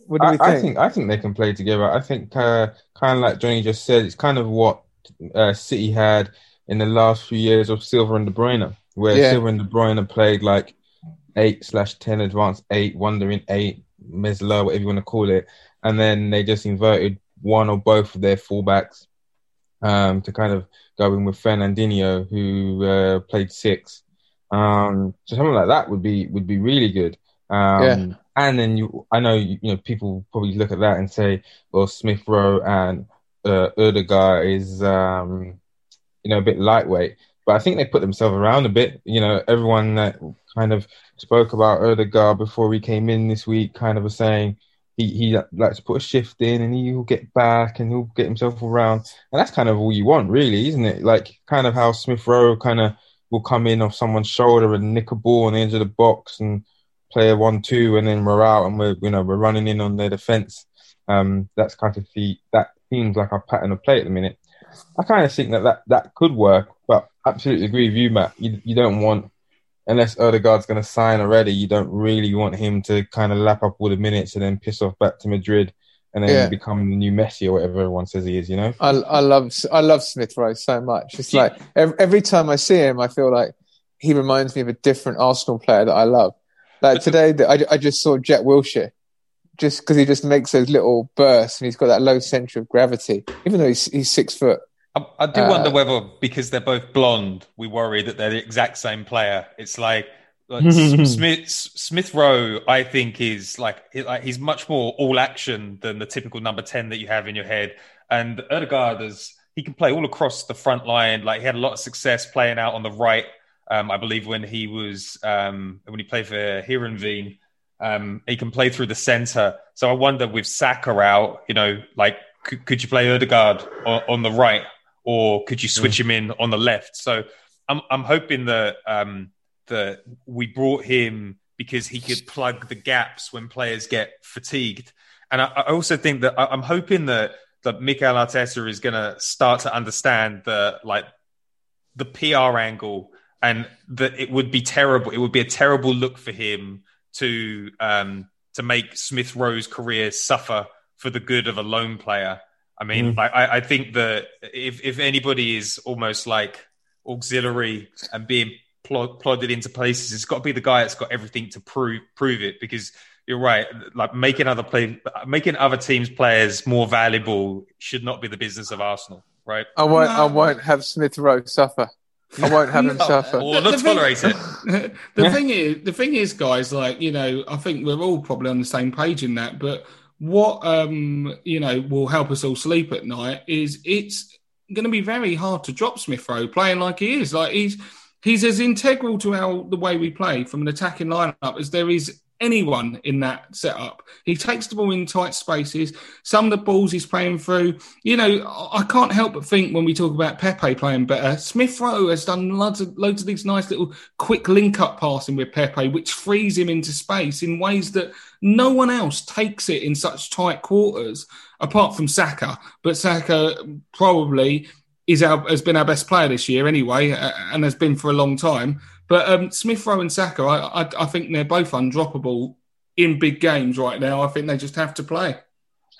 what do I, we think? I think? I think they can play together. I think uh, kind of like Johnny just said, it's kind of what uh, City had in the last few years of Silva and De Bruyne, where yeah. Silva and De Bruyne played like eight slash ten, advanced eight, wandering eight, Mesler, whatever you want to call it, and then they just inverted one or both of their fullbacks um, to kind of go in with Fernandinho, who uh, played six. Um, so something like that would be would be really good. Um, yeah. And then you, I know you, you know people probably look at that and say, well, Smith Rowe and uh, Odegaard is um, you know a bit lightweight, but I think they put themselves around a bit. You know, everyone that kind of spoke about Odegaard before we came in this week, kind of was saying. He he likes to put a shift in and he'll get back and he'll get himself around. And that's kind of all you want, really, isn't it? Like, kind of how Smith Rowe kind of will come in off someone's shoulder and nick a ball on the edge of the box and play a one two and then we're out and we're, you know, we're running in on their defence. Um, that's kind of the, that seems like our pattern of play at the minute. I kind of think that that, that could work, but absolutely agree with you, Matt. You, you don't want... Unless Odegaard's going to sign already, you don't really want him to kind of lap up all the minutes and then piss off back to Madrid and then yeah. become the new Messi or whatever everyone says he is, you know? I, I love I love Smith Rowe so much. It's like every, every time I see him, I feel like he reminds me of a different Arsenal player that I love. Like today, I, I just saw Jack Wilshere just because he just makes those little bursts and he's got that low centre of gravity, even though he's, he's six foot. I, I do uh, wonder whether, because they're both blonde, we worry that they're the exact same player. It's like, like Smith Smith Rowe, I think, is like, like he's much more all action than the typical number ten that you have in your head. And Odegaard is, he can play all across the front line. Like, he had a lot of success playing out on the right. Um, I believe when he was um, when he played for Heerenveen, um, he can play through the centre. So I wonder with Saka out, you know, like could, could you play Odegaard on, on the right, or could you switch mm. him in on the left? So I'm I'm hoping that um, that we brought him because he could plug the gaps when players get fatigued. And I, I also think that I, I'm hoping that that Mikel Arteta is going to start to understand the like the P R angle. And that it would be terrible. It would be a terrible look for him to um, to make Smith Rowe's career suffer for the good of a loan player. I mean, mm. I, I think that if, if anybody is almost like auxiliary and being plod- plodded into places, it's got to be the guy that's got everything to prove prove it. Because you're right, like making other play, making other teams' players more valuable should not be the business of Arsenal, right? I won't. No. I won't have Smith Rowe suffer. I won't have him no, suffer. Or not tolerate it. The yeah. thing is, the thing is, guys, like, you know, I think we're all probably on the same page in that. But what um, you know, will help us all sleep at night is it's going to be very hard to drop Smith Rowe playing like he is. Like he's he's as integral to how the way we play from an attacking lineup as there is anyone in that setup. He takes the ball in tight spaces. Some of the balls he's playing through, you know, I can't help but think when we talk about Pepe playing better, Smith Rowe has done loads of loads of these nice little quick link up passing with Pepe, which frees him into space in ways that no one else takes it in such tight quarters, apart from Saka. But Saka probably is our, has been our best player this year anyway, and has been for a long time. But um, Smith Rowe and Saka, I, I, I think they're both undroppable in big games right now. I think they just have to play.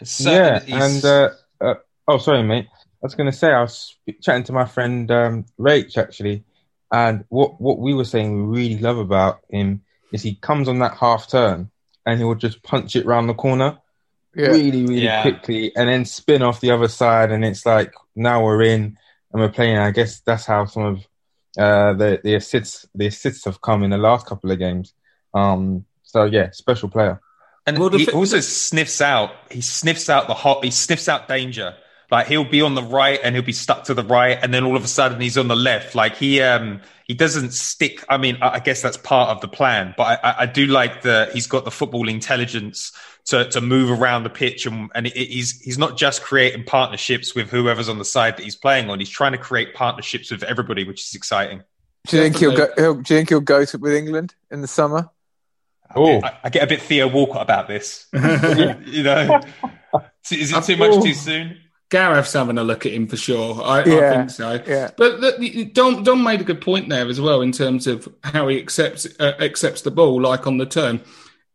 So yeah, and uh, uh, oh, sorry, mate. I was going to say I was chatting to my friend um, Rach actually, and what what we were saying we really love about him is he comes on that half turn and he will just punch it round the corner yeah. really, really yeah. quickly, and then spin off the other side, and it's like now we're in and we're playing. I guess that's how some of Uh, the, the assists the assists have come in the last couple of games. Um, so yeah, special player. And well, he fi- also sniffs out. He sniffs out the hot. He sniffs out danger. Like he'll be on the right and he'll be stuck to the right, and then all of a sudden he's on the left. Like he um, he doesn't stick. I mean, I, I guess that's part of the plan. But I, I, I do like that he's got the football intelligence to to move around the pitch, and and it, it, he's he's not just creating partnerships with whoever's on the side that he's playing on. He's trying to create partnerships with everybody, which is exciting. Do you think he'll go? He'll, do you think he'll go to, with England in the summer? Oh, I, I get a bit Theo Walcott about this. You know, is it too much too soon? Gareth's having a look at him for sure. I, yeah, I think so. Yeah. But the, Don Don made a good point there as well in terms of how he accepts uh, accepts the ball, like on the turn.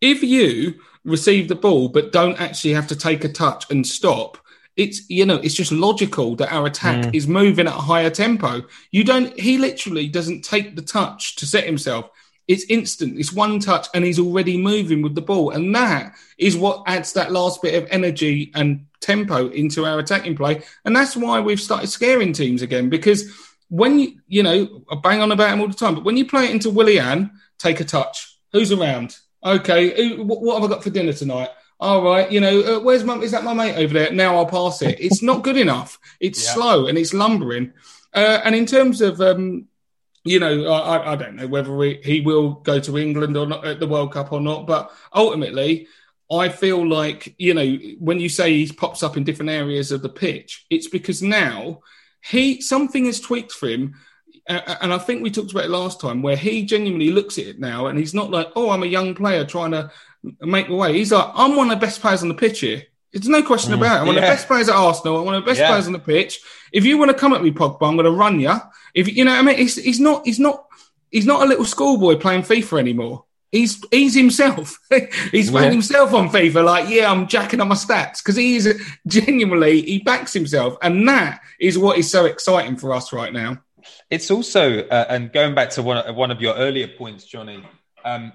If you receive the ball but don't actually have to take a touch and stop, it's you know it's just logical that our attack mm. is moving at a higher tempo. You don't. He literally doesn't take the touch to set himself. It's instant. It's one touch, and he's already moving with the ball, and that is what adds that last bit of energy and tempo into our attacking play. And that's why we've started scaring teams again, because when you, you know, I bang on about him all the time, but when you play it into Willian, take a touch. Who's around? Okay, who, what have I got for dinner tonight? All right, you know, uh, where's my, is that my mate over there? Now I'll pass it. It's not good enough. It's yeah. slow and it's lumbering. Uh, and in terms of, um, you know, I, I don't know whether we, he will go to England or not at the World Cup or not, but ultimately, I feel like, you know, when you say he pops up in different areas of the pitch, it's because now he something has tweaked for him. Uh, and I think we talked about it last time, where he genuinely looks at it now and he's not like, oh, I'm a young player trying to make my way. He's like, I'm one of the best players on the pitch here. There's no question mm, about it. I'm yeah. one of the best players at Arsenal. I'm one of the best yeah. players on the pitch. If you want to come at me, Pogba, I'm going to run you. If you know what I mean? He's, he's, not, he's, not, he's not a little schoolboy playing FIFA anymore. He's he's himself. He's playing yeah. himself on FIFA. Like, yeah, I'm jacking up my stats, because he is genuinely he backs himself, and that is what is so exciting for us right now. It's also uh, and going back to one one of your earlier points, Johnny, um,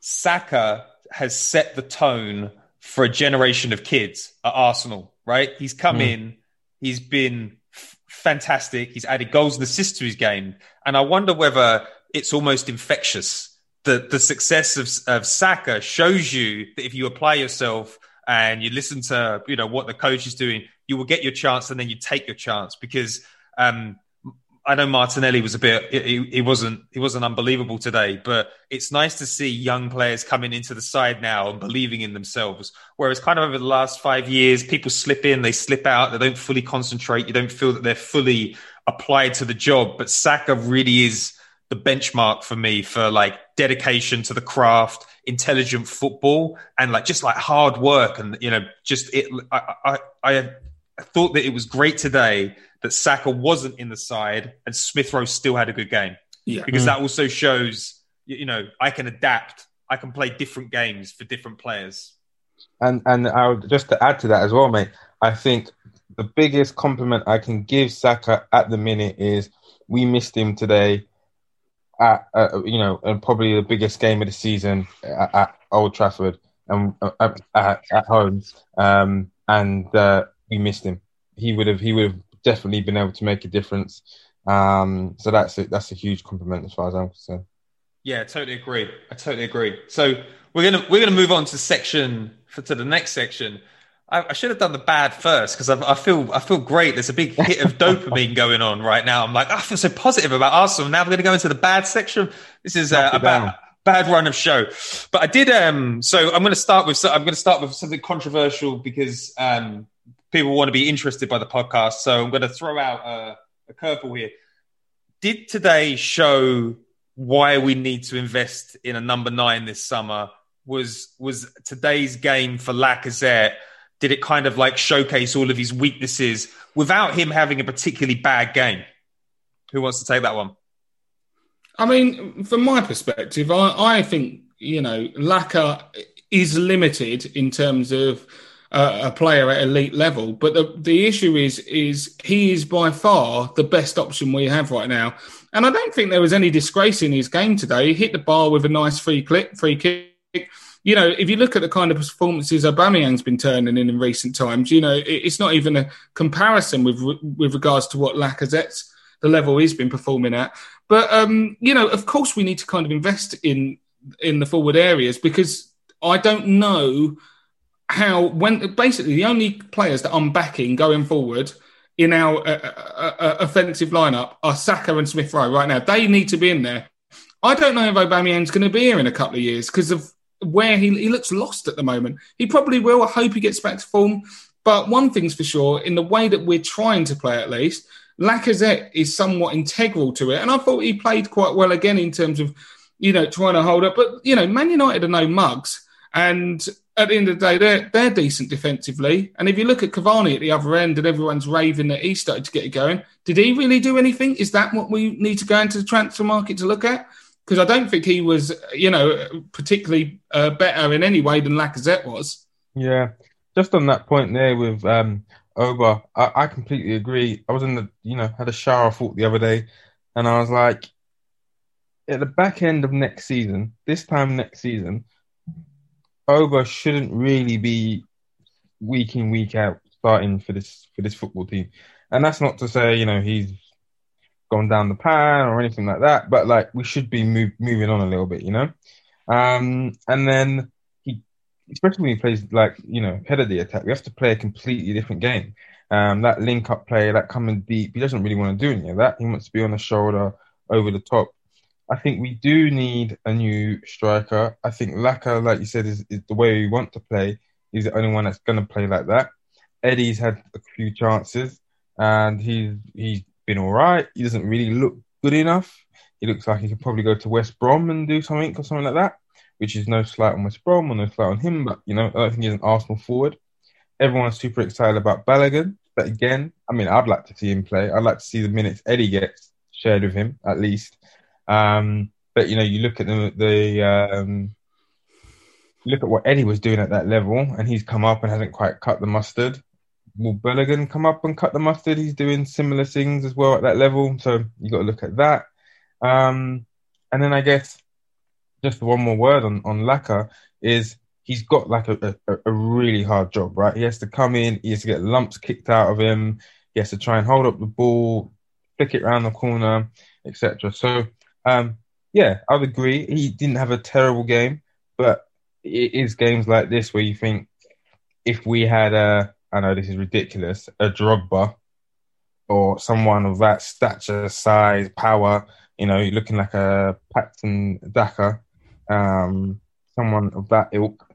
Saka has set the tone for a generation of kids at Arsenal, right? He's come mm. in, he's been f- fantastic. He's added goals and assists to his game. And I wonder whether it's almost infectious. The the success of, of Saka shows you that if you apply yourself and you listen to, you know, what the coach is doing, you will get your chance and then you take your chance. Because um, I know Martinelli was a bit, he, he wasn't he wasn't unbelievable today, but it's nice to see young players coming into the side now and believing in themselves. Whereas kind of over the last five years, people slip in, they slip out, they don't fully concentrate. You don't feel that they're fully applied to the job. But Saka really is the benchmark for me for like dedication to the craft, intelligent football, and like just like hard work. And, you know, just it, I, I, I thought that it was great today that Saka wasn't in the side and Smith Rowe still had a good game, yeah. because mm. that also shows, you know, I can adapt. I can play different games for different players. And, and I would just to add to that as well, mate, I think the biggest compliment I can give Saka at the minute is we missed him today. At, uh, you know, and probably the biggest game of the season at, at Old Trafford and uh, at, at home, um, and uh, we missed him. He would have, he would have definitely been able to make a difference. Um, so that's it. That's a huge compliment as far as I'm concerned. Yeah, I totally agree. I totally agree. So we're gonna we're gonna move on to section for, to the next section. I, I should have done the bad first because I, I feel I feel great. There's a big hit of dopamine going on right now. I'm like, oh, I feel so positive about Arsenal. Now we're going to go into the bad section. This is uh, a bad, bad run of show. But I did. Um, so I'm going to start with so I'm going to start with something controversial because um, people want to be interested by the podcast. So I'm going to throw out a, a curveball here. Did today show why we need to invest in a number nine this summer? Was was today's game for Lacazette? Did it kind of like showcase all of his weaknesses without him having a particularly bad game? Who wants to take that one? I mean, from my perspective, I, I think, you know, Laka is limited in terms of uh, a player at elite level. But the, the issue is, is he is by far the best option we have right now. And I don't think there was any disgrace in his game today. He hit the bar with a nice free clip, free kick. You know, if you look at the kind of performances Aubameyang's been turning in in recent times, you know, it's not even a comparison with with regards to what Lacazette's, the level he's been performing at. But, um, you know, of course we need to kind of invest in in the forward areas because I don't know how, when basically the only players that I'm backing going forward in our uh, uh, uh, offensive lineup are Saka and Smith Rowe right now. They need to be in there. I don't know if Aubameyang's going to be here in a couple of years because of where he, he looks lost at the moment. He probably will. I hope he gets back to form. But one thing's for sure, in the way that we're trying to play at least, Lacazette is somewhat integral to it. And I thought he played quite well again in terms of, you know, trying to hold up. But, you know, Man United are no mugs. And at the end of the day, they're, they're decent defensively. And if you look at Cavani at the other end and everyone's raving that he started to get it going, did he really do anything? Is that what we need to go into the transfer market to look at? Because I don't think he was, you know, particularly uh, better in any way than Lacazette was. Yeah. Just on that point there with um, Oba, I, I completely agree. I was in the, you know, had a shower thought the other day and I was like, at the back end of next season, this time next season, Oba shouldn't really be week in, week out starting for this for this football team. And that's not to say, you know, he's gone down the pan or anything like that, but like we should be move, moving on a little bit, you know. Um, and then he, especially when he plays like, you know, head of the attack, we have to play a completely different game. Um, that link up play, that coming deep, he doesn't really want to do any of that. He wants to be on the shoulder, over the top. I think we do need a new striker. I think Laka, like you said, is, is the way we want to play. He's the only one that's going to play like that. Eddie's had a few chances, and he's he's. been all right. He doesn't really look good enough. He looks like he could probably go to West Brom and do something or something like that, which is no slight on West Brom or no slight on him, but, you know, I don't think he's an Arsenal forward. Everyone's super excited about Balogun, but again, I mean, I'd like to see him play. I'd like to see the minutes Eddie gets shared with him, at least. Um, but, you know, you look at the, the um, look at what Eddie was doing at that level, and he's come up and hasn't quite cut the mustard. Will Bellingham come up and cut the mustard? He's doing similar things as well at that level. So you got to look at that. Um, and then I guess just one more word on, on Laka is he's got like a, a, a really hard job, right? He has to come in, he has to get lumps kicked out of him, he has to try and hold up the ball, flick it around the corner, et cetera. So, um, yeah, I'd agree. He didn't have a terrible game, but it is games like this where you think, if we had a, I know this is ridiculous, a Drogba or someone of that stature, size, power, you know, looking like a Patson Daka, um, someone of that ilk,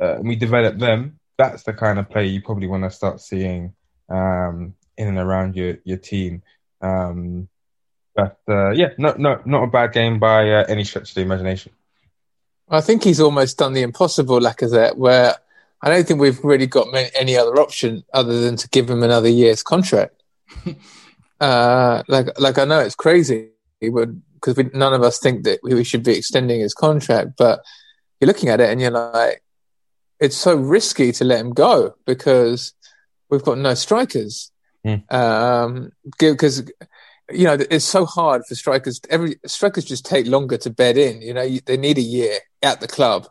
uh, we develop them, that's the kind of play you probably want to start seeing um, in and around your, your team. Um, but uh, yeah, no, no, not a bad game by uh, any stretch of the imagination. I think he's almost done the impossible, Lacazette, where I don't think we've really got any other option other than to give him another year's contract. uh, like, like I know it's crazy because none of us think that we should be extending his contract, but you're looking at it and you're like, it's so risky to let him go because we've got no strikers. Mm. Um, because, you know, it's so hard for strikers. Every strikers just take longer to bed in. You know, you, they need a year at the club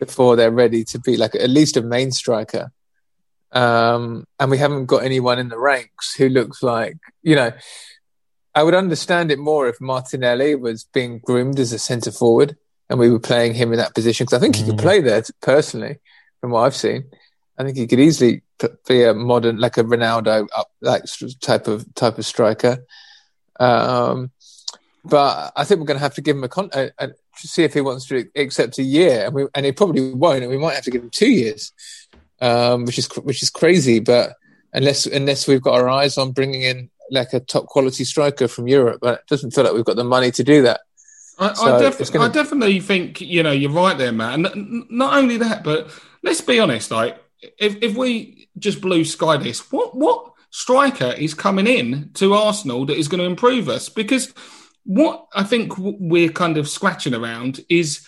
before they're ready to be like at least a main striker. Um, and we haven't got anyone in the ranks who looks like, you know, I would understand it more if Martinelli was being groomed as a centre forward and we were playing him in that position, because I think he could play there personally from what I've seen. I think he could easily be a modern, like a Ronaldo up like type of type of striker. Um, but I think we're going to have to give him a, con- a, a see if he wants to accept a year, and, we, and he probably won't, and we might have to give him two years, um, which is which is crazy. But unless unless we've got our eyes on bringing in like a top quality striker from Europe, but it doesn't feel like we've got the money to do that. I, so I, def- gonna... I definitely think, you know, you're right there, Matt. And not only that, but let's be honest, like if if we just blue sky this, what what striker is coming in to Arsenal that is going to improve us? Because what I think we're kind of scratching around is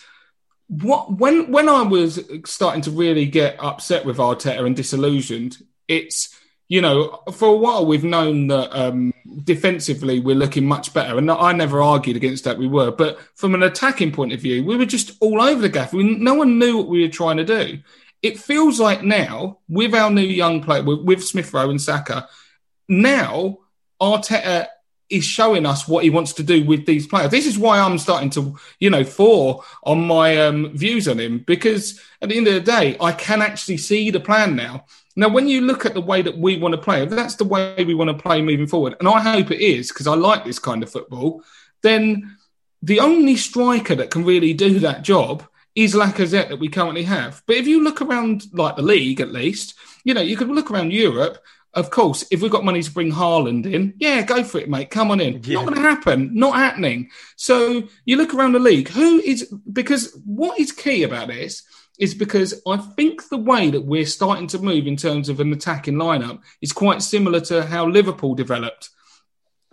what when when I was starting to really get upset with Arteta and disillusioned, it's, you know, for a while we've known that um, defensively we're looking much better, and I never argued against that, we were. But from an attacking point of view, we were just all over the gaff. We, no one knew what we were trying to do. It feels like now, with our new young player, with, with Smith Rowe and Saka, now Arteta is showing us what he wants to do with these players. This is why I'm starting to, you know, fall on my um, views on him, because at the end of the day, I can actually see the plan now. Now, when you look at the way that we want to play, if that's the way we want to play moving forward, and I hope it is, because I like this kind of football, then the only striker that can really do that job is Lacazette that we currently have. But if you look around, like the league at least, you know, you could look around Europe. Of course, if we've got money to bring Haaland in, yeah, go for it, mate. Come on in. Yeah. Not going to happen. Not happening. So you look around the league. Who is... Because what is key about this is because I think the way that we're starting to move in terms of an attacking lineup is quite similar to how Liverpool developed.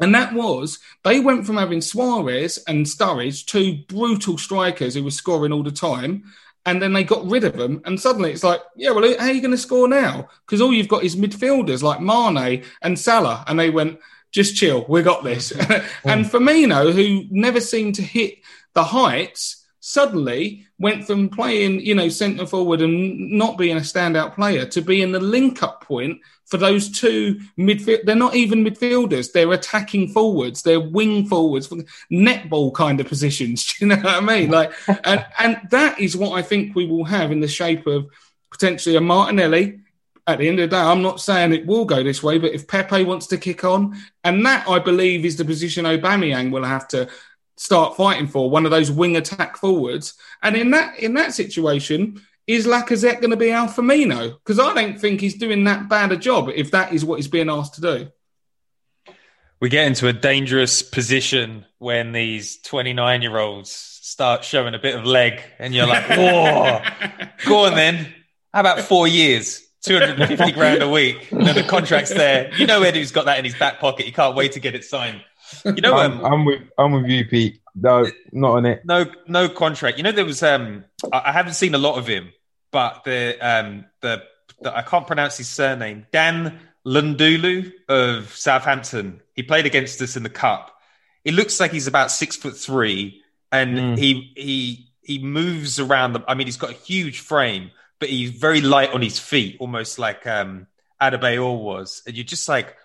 And that was, they went from having Suarez and Sturridge, two brutal strikers who were scoring all the time, and then they got rid of them, and suddenly it's like, yeah, well, how are you going to score now? Because all you've got is midfielders like Mane and Salah, and they went, just chill, we got this. Mm. And Firmino, who never seemed to hit the heights, suddenly went from playing, you know, centre forward and not being a standout player to being the link-up point for those two midfield. They're not even midfielders; they're attacking forwards, they're wing forwards, netball kind of positions. Do you know what I mean? Like, and and that is what I think we will have in the shape of potentially a Martinelli. At the end of the day, I'm not saying it will go this way, but if Pepe wants to kick on, and that I believe is the position Aubameyang will have to start fighting for, one of those wing attack forwards. And in that in that situation, is Lacazette going to be our Firmino? Because I don't think he's doing that bad a job if that is what he's being asked to do. We get into a dangerous position when these twenty-nine-year-olds start showing a bit of leg and you're like, whoa, go on then. How about four years? two hundred fifty grand a week. You know, the contract's there. You know Edu's got that in his back pocket. He can't wait to get it signed. You know, I'm, um, I'm with I'm with you, Pete. No, not on it. No, no contract. You know, there was um, I, I haven't seen a lot of him, but the um, the, the I can't pronounce his surname. Dan Lundulu of Southampton. He played against us in the cup. It looks like he's about six foot three, and mm. he he he moves around. The, I mean, he's got a huge frame, but he's very light on his feet, almost like um, Adebayor was. And you're just like,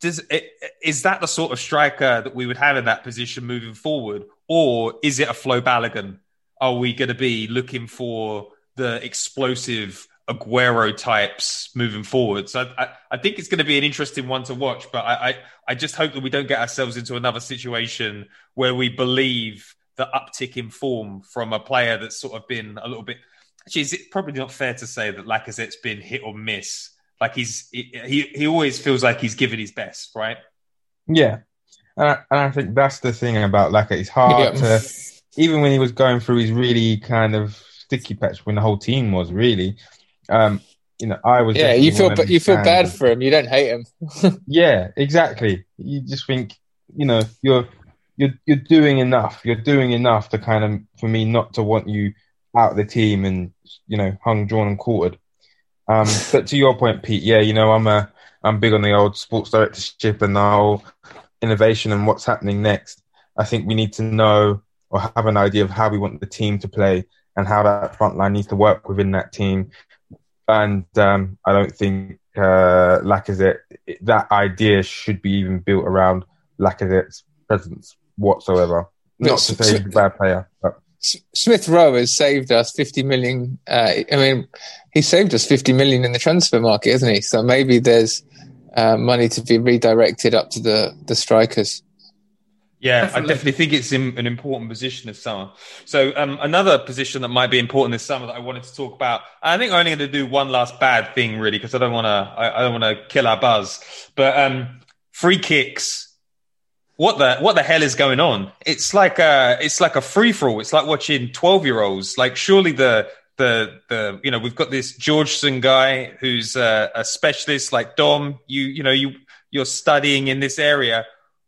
does it, is that the sort of striker that we would have in that position moving forward? Or is it a Flo Balogun? Are we going to be looking for the explosive Aguero types moving forward? So I, I, I think it's going to be an interesting one to watch, but I, I, I just hope that we don't get ourselves into another situation where we believe the uptick in form from a player that's sort of been a little bit... Actually, is it probably not fair to say that Lacazette's been hit or miss? Like he's he he always feels like he's given his best, right? Yeah, and I, and I think that's the thing about Lacazette. It's hard yeah. to, even when he was going through his really kind of sticky patch when the whole team was really, um, you know, I was yeah. You feel you feel bad for him. You don't hate him. Yeah, exactly. You just think, you know, you're you're you're doing enough. You're doing enough to kind of, for me, not to want you out of the team and, you know, hung, drawn and quartered. Um, but to your point, Pete, yeah, you know, I'm a, I'm big on the old sports directorship and the whole innovation and what's happening next. I think we need to know or have an idea of how we want the team to play and how that front line needs to work within that team. And um, I don't think uh, Lacazette, that idea should be even built around Lacazette's presence whatsoever. Not to say he's a bad player, but... Smith Rowe has saved us fifty million. Uh, I mean, he saved us fifty million in the transfer market, hasn't he? So maybe there's uh, money to be redirected up to the, the strikers. Yeah, definitely. I definitely think it's in an important position this summer. So um, another position that might be important this summer that I wanted to talk about. I think I'm only going to do one last bad thing, really, because I don't want to. I, I don't want to kill our buzz. But um, free kicks. What the what the hell is going on? It's like a it's like a free for all. It's like watching twelve year olds. Like surely the the the you know, we've got this Georgeson guy who's a, a specialist like Dom. You you know you you're studying in this area.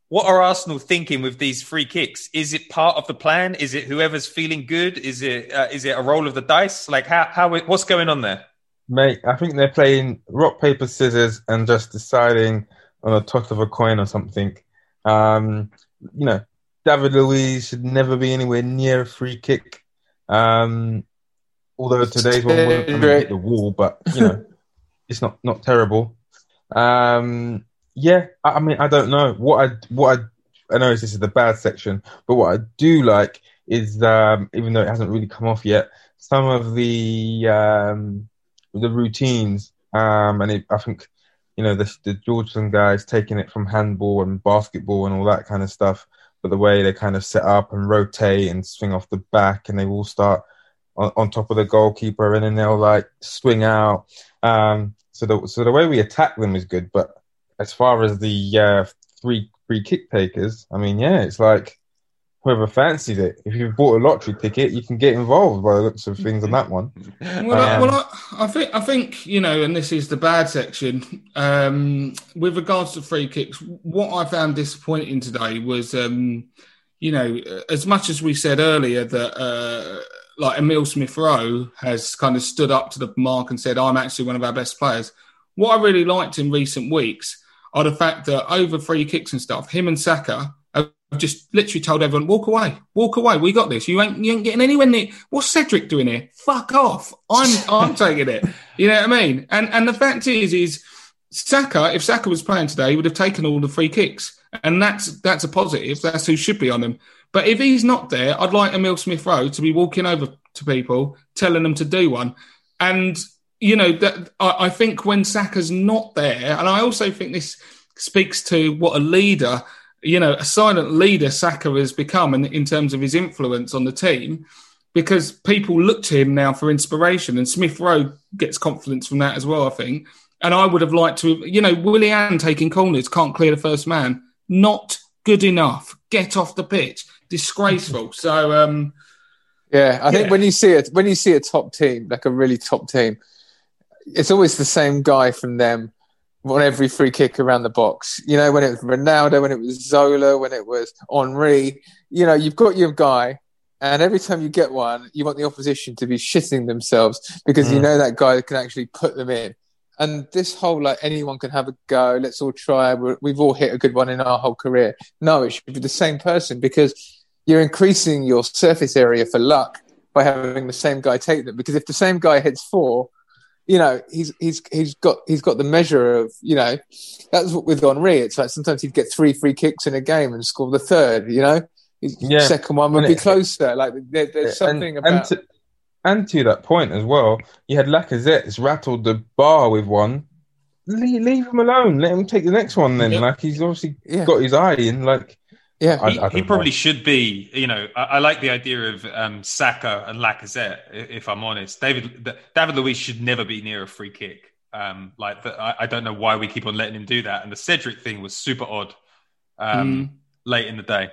What are Arsenal thinking with these free kicks? Is it part of the plan? Is it whoever's feeling good? Is it uh, is it a roll of the dice? Like how how what's going on there, mate? I think they're playing rock paper scissors and just deciding on a toss of a coin or something. Um, you know, David Luiz should never be anywhere near a free kick. Um, although today's one would hit the wall, but you know, it's not not terrible. Um, yeah, I, I mean, I don't know what I what I I know this is the bad section, but what I do like is um, even though it hasn't really come off yet, some of the um, the routines, um, and it, I think. You know, the, the Georgeson guys taking it from handball and basketball and all that kind of stuff. But the way they kind of set up and rotate and swing off the back and they all start on, on top of the goalkeeper and then they'll, like, swing out. Um, so, the, so the way we attack them is good. But as far as the uh, three free kick takers, I mean, yeah, it's like whoever fancied it. If you've bought a lottery ticket, you can get involved by the looks of things on that one. Well, um, I, well I, I think I think you know, and this is the bad section. Um, with regards to free kicks, what I found disappointing today was, um, you know, as much as we said earlier that uh, like Emile Smith Rowe has kind of stood up to the mark and said, "I'm actually one of our best players." What I really liked in recent weeks are the fact that over free kicks and stuff, him and Saka. I've just literally told everyone, walk away, walk away. We got this. You ain't, you ain't getting anywhere near. What's Cedric doing here? Fuck off. I'm, I'm taking it. You know what I mean? And and the fact is, is Saka. If Saka was playing today, he would have taken all the free kicks, and that's that's a positive. That's who should be on them. But if he's not there, I'd like Emile Smith Rowe to be walking over to people, telling them to do one. And you know, that I, I think when Saka's not there, and I also think this speaks to what a leader. You know, a silent leader Saka has become in, in terms of his influence on the team because people look to him now for inspiration and Smith Rowe gets confidence from that as well, I think. And I would have liked to, you know, Willian taking corners, can't clear the first man. Not good enough. Get off the pitch. Disgraceful. So, um, yeah, I yeah. think when you see it, when you see a top team, like a really top team, it's always the same guy from them. On every free kick around the box, you know, when it was Ronaldo, when it was Zola, when it was Henri, you know, you've got your guy, and every time you get one, you want the opposition to be shitting themselves because mm. you know that guy can actually put them in. And this whole like anyone can have a go, let's all try. We're, we've all hit a good one in our whole career. No, it should be the same person because you're increasing your surface area for luck by having the same guy take them, because if the same guy hits four, you know, he's he's he's got he's got the measure of, you know, that's what with Henry. It's like sometimes he'd get three free kicks in a game and score the third. You know, his yeah. second one would and be it, closer. Like there, there's yeah. something and, about. And to, and to that point as well, you had Lacazette's rattled the bar with one. Leave, leave him alone. Let him take the next one. Then, yeah. like he's obviously yeah. got his eye in. Like, yeah, I, he, I he probably know. should be. You know, I, I like the idea of um, Saka and Lacazette. If I'm honest, David the, David Luiz should never be near a free kick. Um, like, the, I, I don't know why we keep on letting him do that. And the Cedric thing was super odd. Um, mm. Late in the day.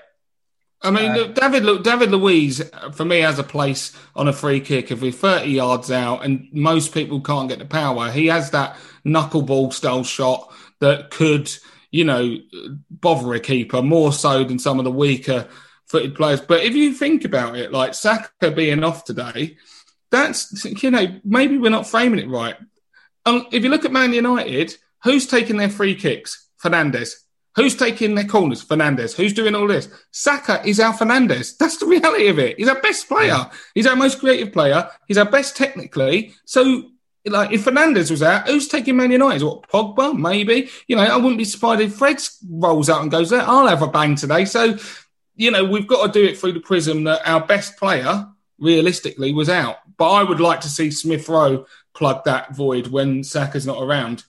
I mean, uh, David David Luiz, for me, has a place on a free kick. If we're thirty yards out and most people can't get the power, he has that knuckleball-style shot that could, you know, bother a keeper more so than some of the weaker-footed players. But if you think about it, like Saka being off today, that's, you know, maybe we're not framing it right. Um, if you look at Man United, who's taking their free kicks? Fernandes. Who's taking their corners? Fernandes. Who's doing all this? Saka is our Fernandes. That's the reality of it. He's our best player. Yeah. He's our most creative player. He's our best technically. So, like, if Fernandes was out, who's taking Man United? What, Pogba? Maybe. You know, I wouldn't be surprised if Fred rolls out and goes there. I'll have a bang today. So, you know, we've got to do it through the prism that our best player, realistically, was out. But I would like to see Smith Rowe plug that void when Saka's not around.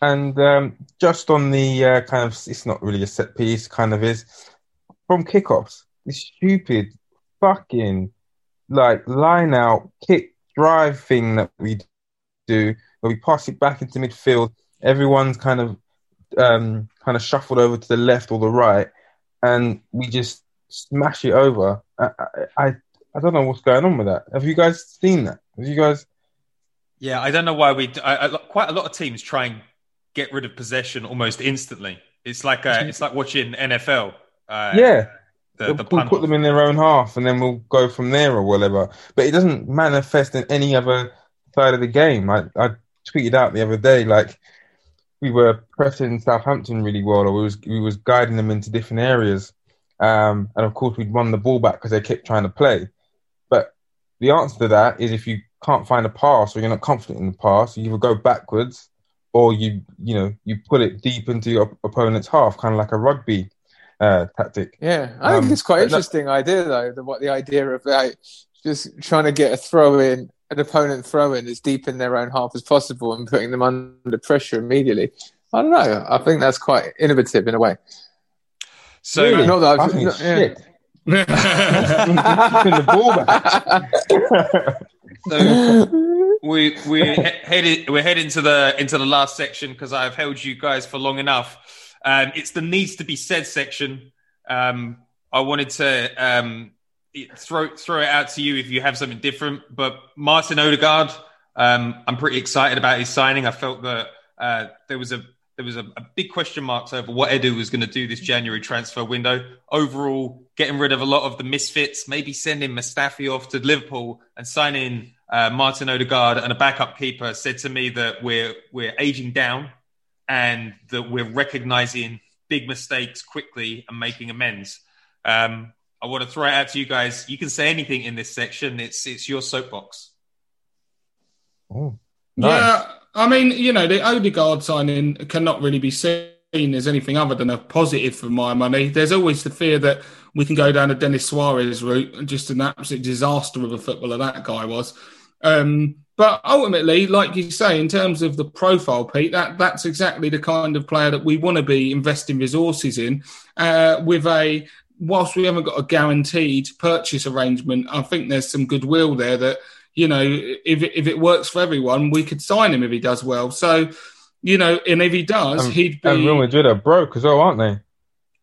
And um, just on the uh, kind of, it's not really a set piece, kind of is, from kickoffs, this stupid fucking like line out kick drive thing that we do, where we pass it back into midfield. Everyone's kind of um, kind of shuffled over to the left or the right, and we just smash it over. I I, I don't know what's going on with that. Have you guys seen that? Have you guys? Yeah, I don't know why we. I, I, quite a lot of teams try and get rid of possession almost instantly. It's like uh, it's like watching N F L. Uh, yeah, the, the we'll put them in their own half, and then we'll go from there or whatever. But it doesn't manifest in any other side of the game. I, I tweeted out the other day, like we were pressing Southampton really well, or we was we was guiding them into different areas, um, and of course we'd run the ball back because they kept trying to play. But the answer to that is if you can't find a pass or you're not confident in the pass, you either go backwards. Or you, you know, you put it deep into your opponent's half, kind of like a rugby uh, tactic. Yeah, I um, think it's quite an interesting that... idea, though. The, what the idea of like just trying to get a throw in, an opponent throw in as deep in their own half as possible, and putting them under pressure immediately. I don't know. I think that's quite innovative in a way. So, really? not that I've, I think not, shit. Yeah. the ball back. So we we headed we're heading to the into the last section because I've held you guys for long enough. Um, it's the needs to be said section. Um, I wanted to um, throw throw it out to you if you have something different. But Martin Odegaard, um, I'm pretty excited about his signing. I felt that uh, there was a. There was a, a big question marks over what Edu was going to do this January transfer window. Overall, getting rid of a lot of the misfits, maybe sending Mustafi off to Liverpool and signing uh, Martin Odegaard and a backup keeper said to me that we're we're aging down and that we're recognising big mistakes quickly and making amends. Um, I want to throw it out to you guys. You can say anything in this section. It's it's your soapbox. Oh, nice. Yeah. I mean, you know, the Odegaard signing cannot really be seen as anything other than a positive for my money. There's always the fear that we can go down a Denis Suarez route and just an absolute disaster of a footballer that guy was. Um, but ultimately, like you say, in terms of the profile, Pete, that, that's exactly the kind of player that we want to be investing resources in uh, with a... Whilst we haven't got a guaranteed purchase arrangement, I think there's some goodwill there that, you know, if if it works for everyone, we could sign him if he does well. So, you know, and if he does, um, he'd be... And Real Madrid are broke as well, aren't they?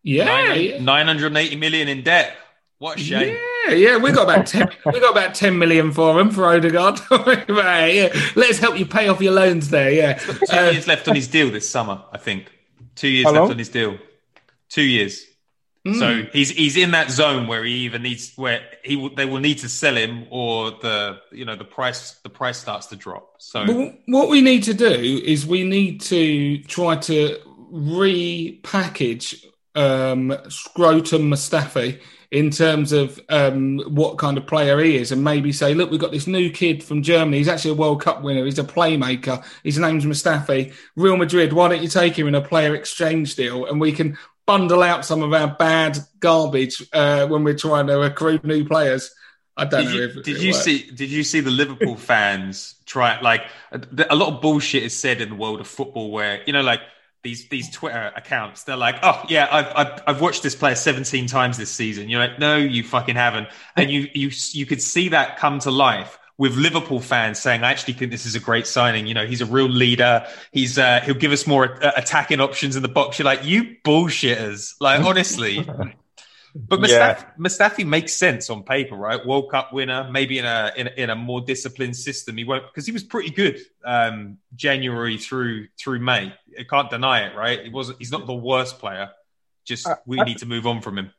Yeah. nine hundred eighty million in debt. What a shame. Yeah, yeah. We got about ten, we got about ten million for him, for Odegaard. Right, yeah. Let's help you pay off your loans there, yeah. Two uh, years left on his deal this summer, I think. Two years left long? on his deal. Two years. Mm. So he's he's in that zone where he either needs where he will, they will need to sell him or the you know the price the price starts to drop. So well, what we need to do is we need to try to repackage um, Shkodran Mustafi in terms of um, what kind of player he is, and maybe say, look, we've got this new kid from Germany. He's actually a World Cup winner. He's a playmaker. His name's Mustafi. Real Madrid, why don't you take him in a player exchange deal, and we can bundle out some of our bad garbage uh, when we're trying to recruit new players. I don't did know. You, if did you works. see? Did you see the Liverpool fans try? Like a, a lot of bullshit is said in the world of football, where you know, like these these Twitter accounts, they're like, "Oh yeah, I've I've, I've watched this player seventeen times this season." You're like, "No, you fucking haven't." And you you you could see that come to life with Liverpool fans saying, "I actually think this is a great signing. You know, he's a real leader. He's uh, he'll give us more uh, attacking options in the box." You're like, "You bullshitters!" Like honestly. But Mustafi, yeah. Mustafi makes sense on paper, right? World Cup winner, maybe in a in, in a more disciplined system. He won't, because he was pretty good um, January through through May. I can't deny it, right? It wasn't. He's not the worst player. Just I, we I, need to move on from him.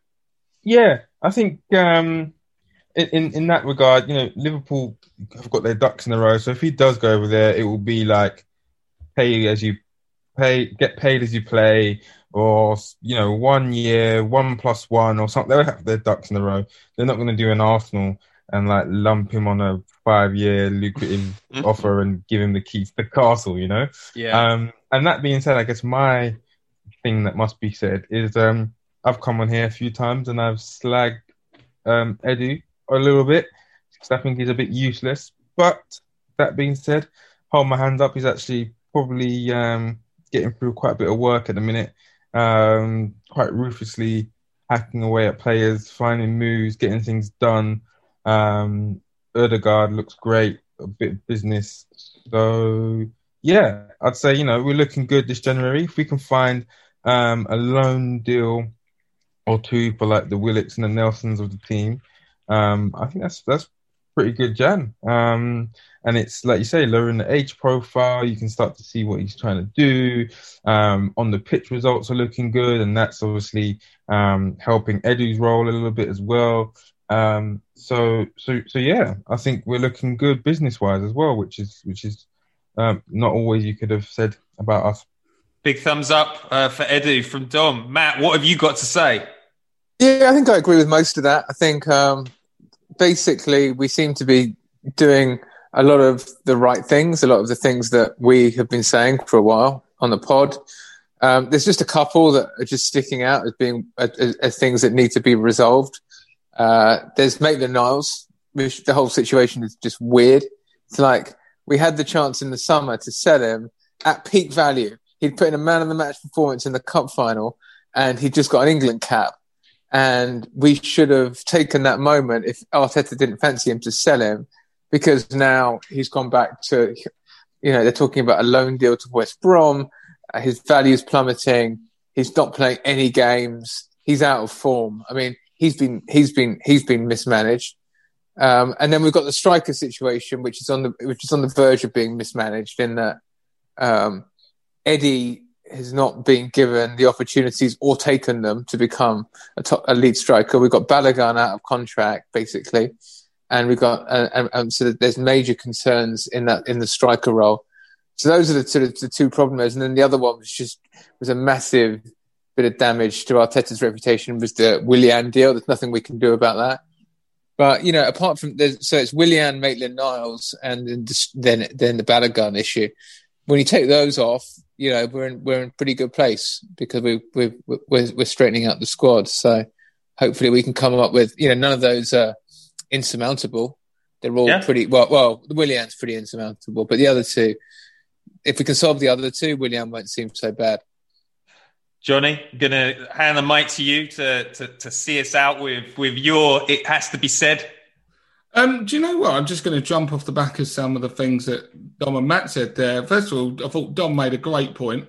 Yeah, I think um, in in that regard, you know, Liverpool have got their ducks in a row. So if he does go over there, it will be like pay as you pay, get paid as you play. Or, you know, one year, one plus one or something. They'll have their ducks in a row. They're not going to do an Arsenal and, like, lump him on a five-year lucrative offer and give him the keys to the castle, you know? Yeah. Um, and that being said, I guess my thing that must be said is um, I've come on here a few times and I've slagged um, Edu a little bit because I think he's a bit useless. But that being said, hold my hand up. He's actually probably um, getting through quite a bit of work at the minute. Um, quite ruthlessly hacking away at players, finding moves, getting things done. Um, Odegaard looks great, a bit of business. So, yeah, I'd say, you know, we're looking good this January. If we can find um, a loan deal or two for like the Willocks and the Nelsons of the team, um, I think that's that's pretty good, Jan. Um, and it's, like you say, lowering the age profile. You can start to see what he's trying to do. Um, on the pitch, results are looking good, and that's obviously um, helping Edu's role a little bit as well. Um, so, so, so yeah, I think we're looking good business-wise as well, which is which is um, not always you could have said about us. Big thumbs up uh, for Edu from Dom. Matt, what have you got to say? Yeah, I think I agree with most of that. I think um, basically we seem to be doing a lot of the right things, a lot of the things that we have been saying for a while on the pod. Um, there's just a couple that are just sticking out as being as, as things that need to be resolved. Uh, there's Maitland-Niles, which the whole situation is just weird. It's like we had the chance in the summer to sell him at peak value. He'd put in a man of the match performance in the cup final, and he just got an England cap. And we should have taken that moment if Arteta didn't fancy him to sell him. Because now he's gone back to, you know, they're talking about a loan deal to West Brom. His value's plummeting. He's not playing any games. He's out of form. I mean, he's been he's been he's been mismanaged. Um, and then we've got the striker situation, which is on the which is on the verge of being mismanaged. In that um, Eddie has not been given the opportunities or taken them to become a, top, a lead striker. We've got Balogun out of contract, basically. And we've got, and, and so there's major concerns in that, in the striker role. So those are the two, the two problem areas. And then the other one was just, was a massive bit of damage to Arteta's reputation was the Willian deal. There's nothing we can do about that. But, you know, apart from, there's, so it's Willian, Maitland-Niles, and then, then the Balogun issue. When you take those off, you know, we're in, we're in pretty good place because we, we, we're, we're straightening out the squad. So hopefully we can come up with, you know, none of those, uh, insurmountable. They're all yeah. pretty well. Well, Willian's pretty insurmountable, but the other two, if we can solve the other two, Willian won't seem so bad. Johnny, gonna hand the mic to you to to, to see us out with with your. It has to be said. Um, do you know what? I'm just going to jump off the back of some of the things that Dom and Matt said there. First of all, I thought Dom made a great point.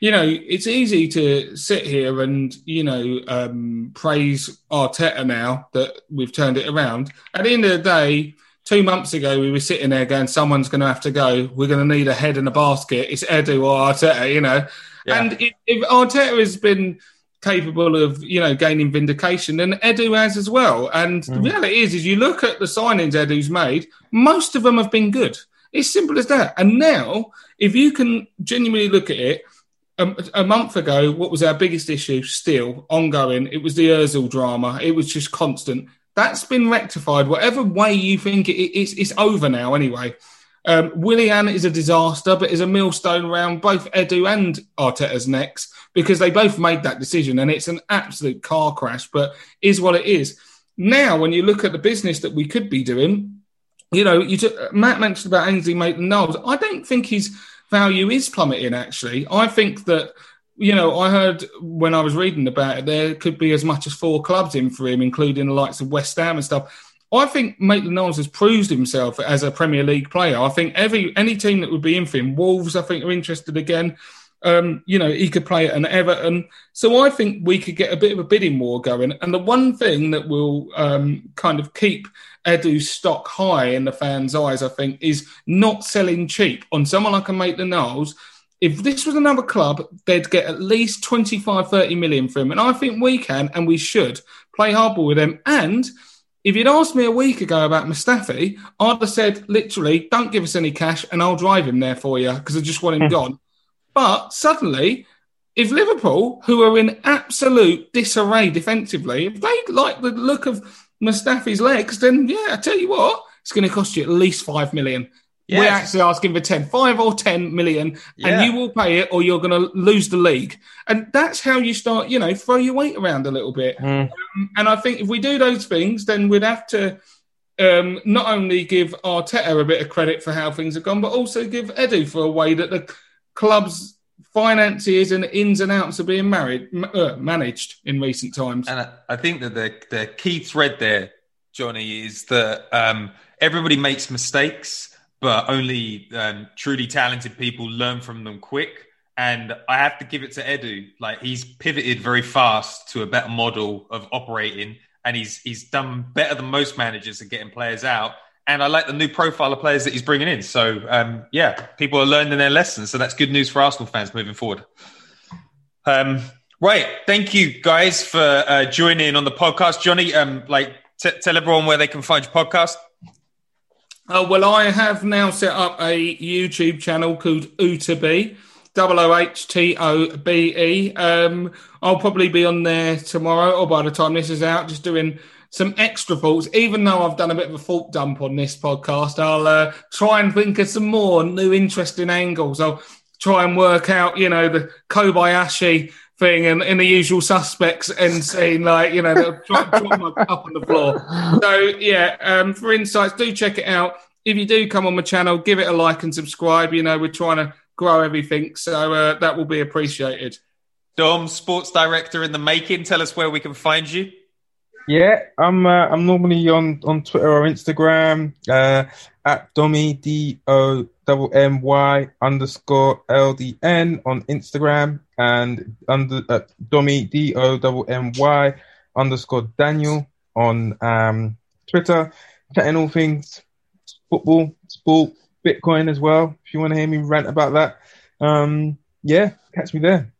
You know, it's easy to sit here and, you know, um, praise Arteta now that we've turned it around. At the end of the day, two months ago, we were sitting there going, someone's going to have to go. We're going to need a head in a basket. It's Edu or Arteta, you know. Yeah. And if, if Arteta has been capable of, you know, gaining vindication, then Edu has as well. And mm. the reality is, is you look at the signings Edu's made, most of them have been good. It's simple as that. And now, if you can genuinely look at it, a, a month ago, what was our biggest issue still ongoing? It was the Ozil drama. It was just constant. That's been rectified. Whatever way you think it is, it's over now anyway. Um, Willian is a disaster, but is a millstone round both Edu and Arteta's necks because they both made that decision, and it's an absolute car crash, but is what it is. Now, when you look at the business that we could be doing, you know, you took, Matt mentioned about Ainsley Maitland-Niles. I don't think his value is plummeting, actually. I think that, you know, I heard when I was reading about it, there could be as much as four clubs in for him, including the likes of West Ham and stuff. I think Maitland-Niles has proved himself as a Premier League player. I think every any team that would be in for him, Wolves, I think, are interested again. Um, you know, he could play at an Everton. So I think we could get a bit of a bidding war going. And the one thing that will um, kind of keep Edu's stock high in the fans' eyes, I think, is not selling cheap on someone like a Maitland-Niles. If this was another club, they'd get at least twenty-five, thirty million for him. And I think we can and we should play hardball with them. And if you'd asked me a week ago about Mustafi, I'd have said, literally, don't give us any cash and I'll drive him there for you because I just want him gone. But suddenly, if Liverpool, who are in absolute disarray defensively, if they like the look of Mustafi's legs, then, yeah, I tell you what, it's going to cost you at least five million. Yes. We're actually asking for ten, five or ten million, yeah. And you will pay it or you're going to lose the league. And that's how you start, you know, throw your weight around a little bit. Mm. Um, and I think if we do those things, then we'd have to um, not only give Arteta a bit of credit for how things have gone, but also give Edu for a way that the club's finances and ins and outs are being married, uh, managed in recent times. And I think that the, the key thread there, Johnny, is that um, everybody makes mistakes, but only um, truly talented people learn from them quick. And I have to give it to Edu. Like, he's pivoted very fast to a better model of operating, and he's he's done better than most managers at getting players out. And I like the new profile of players that he's bringing in. So, um, yeah, people are learning their lessons. So that's good news for Arsenal fans moving forward. Um, right. Thank you, guys, for uh, joining on the podcast. Johnny, um, like, t- tell everyone where they can find your podcast. Uh, well, I have now set up a YouTube channel called Ootobe, O O H T O B E. Um, I'll probably be on there tomorrow or by the time this is out, just doing some extra thoughts. Even though I've done a bit of a thought dump on this podcast, I'll uh, try and think of some more new interesting angles. I'll try and work out, you know, the Kobayashi thing and, and the usual suspects and seeing, like, you know, they'll try and drop my cup on the floor. So, yeah, um, for insights, do check it out. If you do come on my channel, give it a like and subscribe. You know, we're trying to grow everything, so uh, that will be appreciated. Dom, sports director in the making, tell us where we can find you. Yeah, I'm uh, I'm normally on, on Twitter or Instagram uh, at Domy, D O M M Y underscore L D N on Instagram, and under uh, Domy, D O M M Y underscore Daniel on um, Twitter, chatting all things football, sport, Bitcoin as well, if you want to hear me rant about that. Um, yeah, catch me there.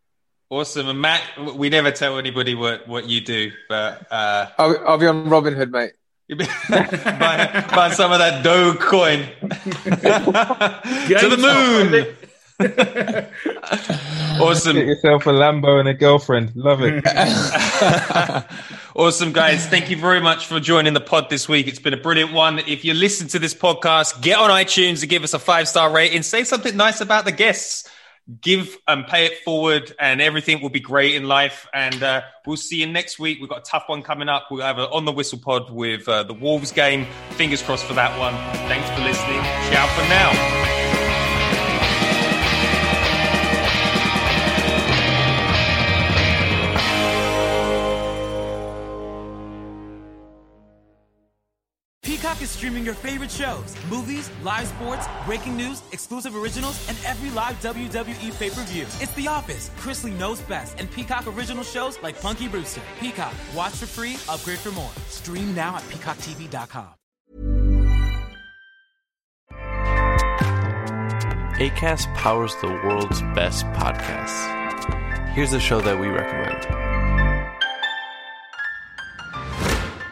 Awesome. And Matt, we never tell anybody what, what you do, but uh, I'll, I'll be on Robinhood, mate. buy, buy some of that Doge coin. To the moon. Awesome. Get yourself a Lambo and a girlfriend. Love it. Awesome, guys. Thank you very much for joining the pod this week. It's been a brilliant one. If you listen to this podcast, get on iTunes and give us a five-star rating. Say something nice about the guests. Give and pay it forward, and everything will be great in life. And uh, we'll see you next week. We've got a tough one coming up. We'll have an On the Whistle pod with uh, the Wolves game. Fingers crossed for that one. Thanks for listening. Ciao for now. Is streaming your favorite shows, movies, live sports, breaking news, exclusive originals, and every live W W E pay-per-view. It's The Office, Chris Lee Knows Best, and Peacock original shows like Punky Brewster. Peacock, watch for free, upgrade for more. Stream now at peacock t v dot com. Acast powers the world's best podcasts. Here's a show that we recommend.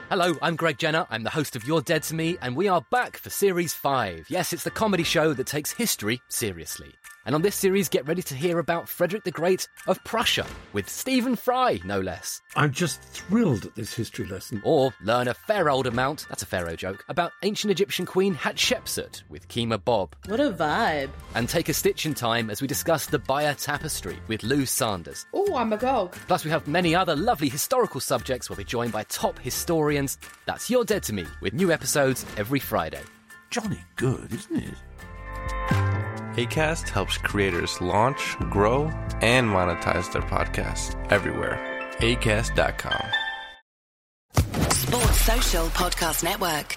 Hello, I'm Greg Jenner. I'm the host of You're Dead to Me, and we are back for Series five. Yes, it's the comedy show that takes history seriously. And on this series, get ready to hear about Frederick the Great of Prussia, with Stephen Fry, no less. I'm just thrilled at this history lesson. Or learn a fair old amount, that's a pharaoh joke, about ancient Egyptian queen Hatshepsut, with Kima Bob. What a vibe. And take a stitch in time as we discuss the Bayer Tapestry, with Lou Sanders. Oh, I'm agog. Plus we have many other lovely historical subjects we'll be joined by top historians. That's You're Dead to Me, with new episodes every Friday. Johnny good, isn't it? Acast helps creators launch, grow, and monetize their podcasts everywhere. Acast dot com. Sports Social Podcast Network.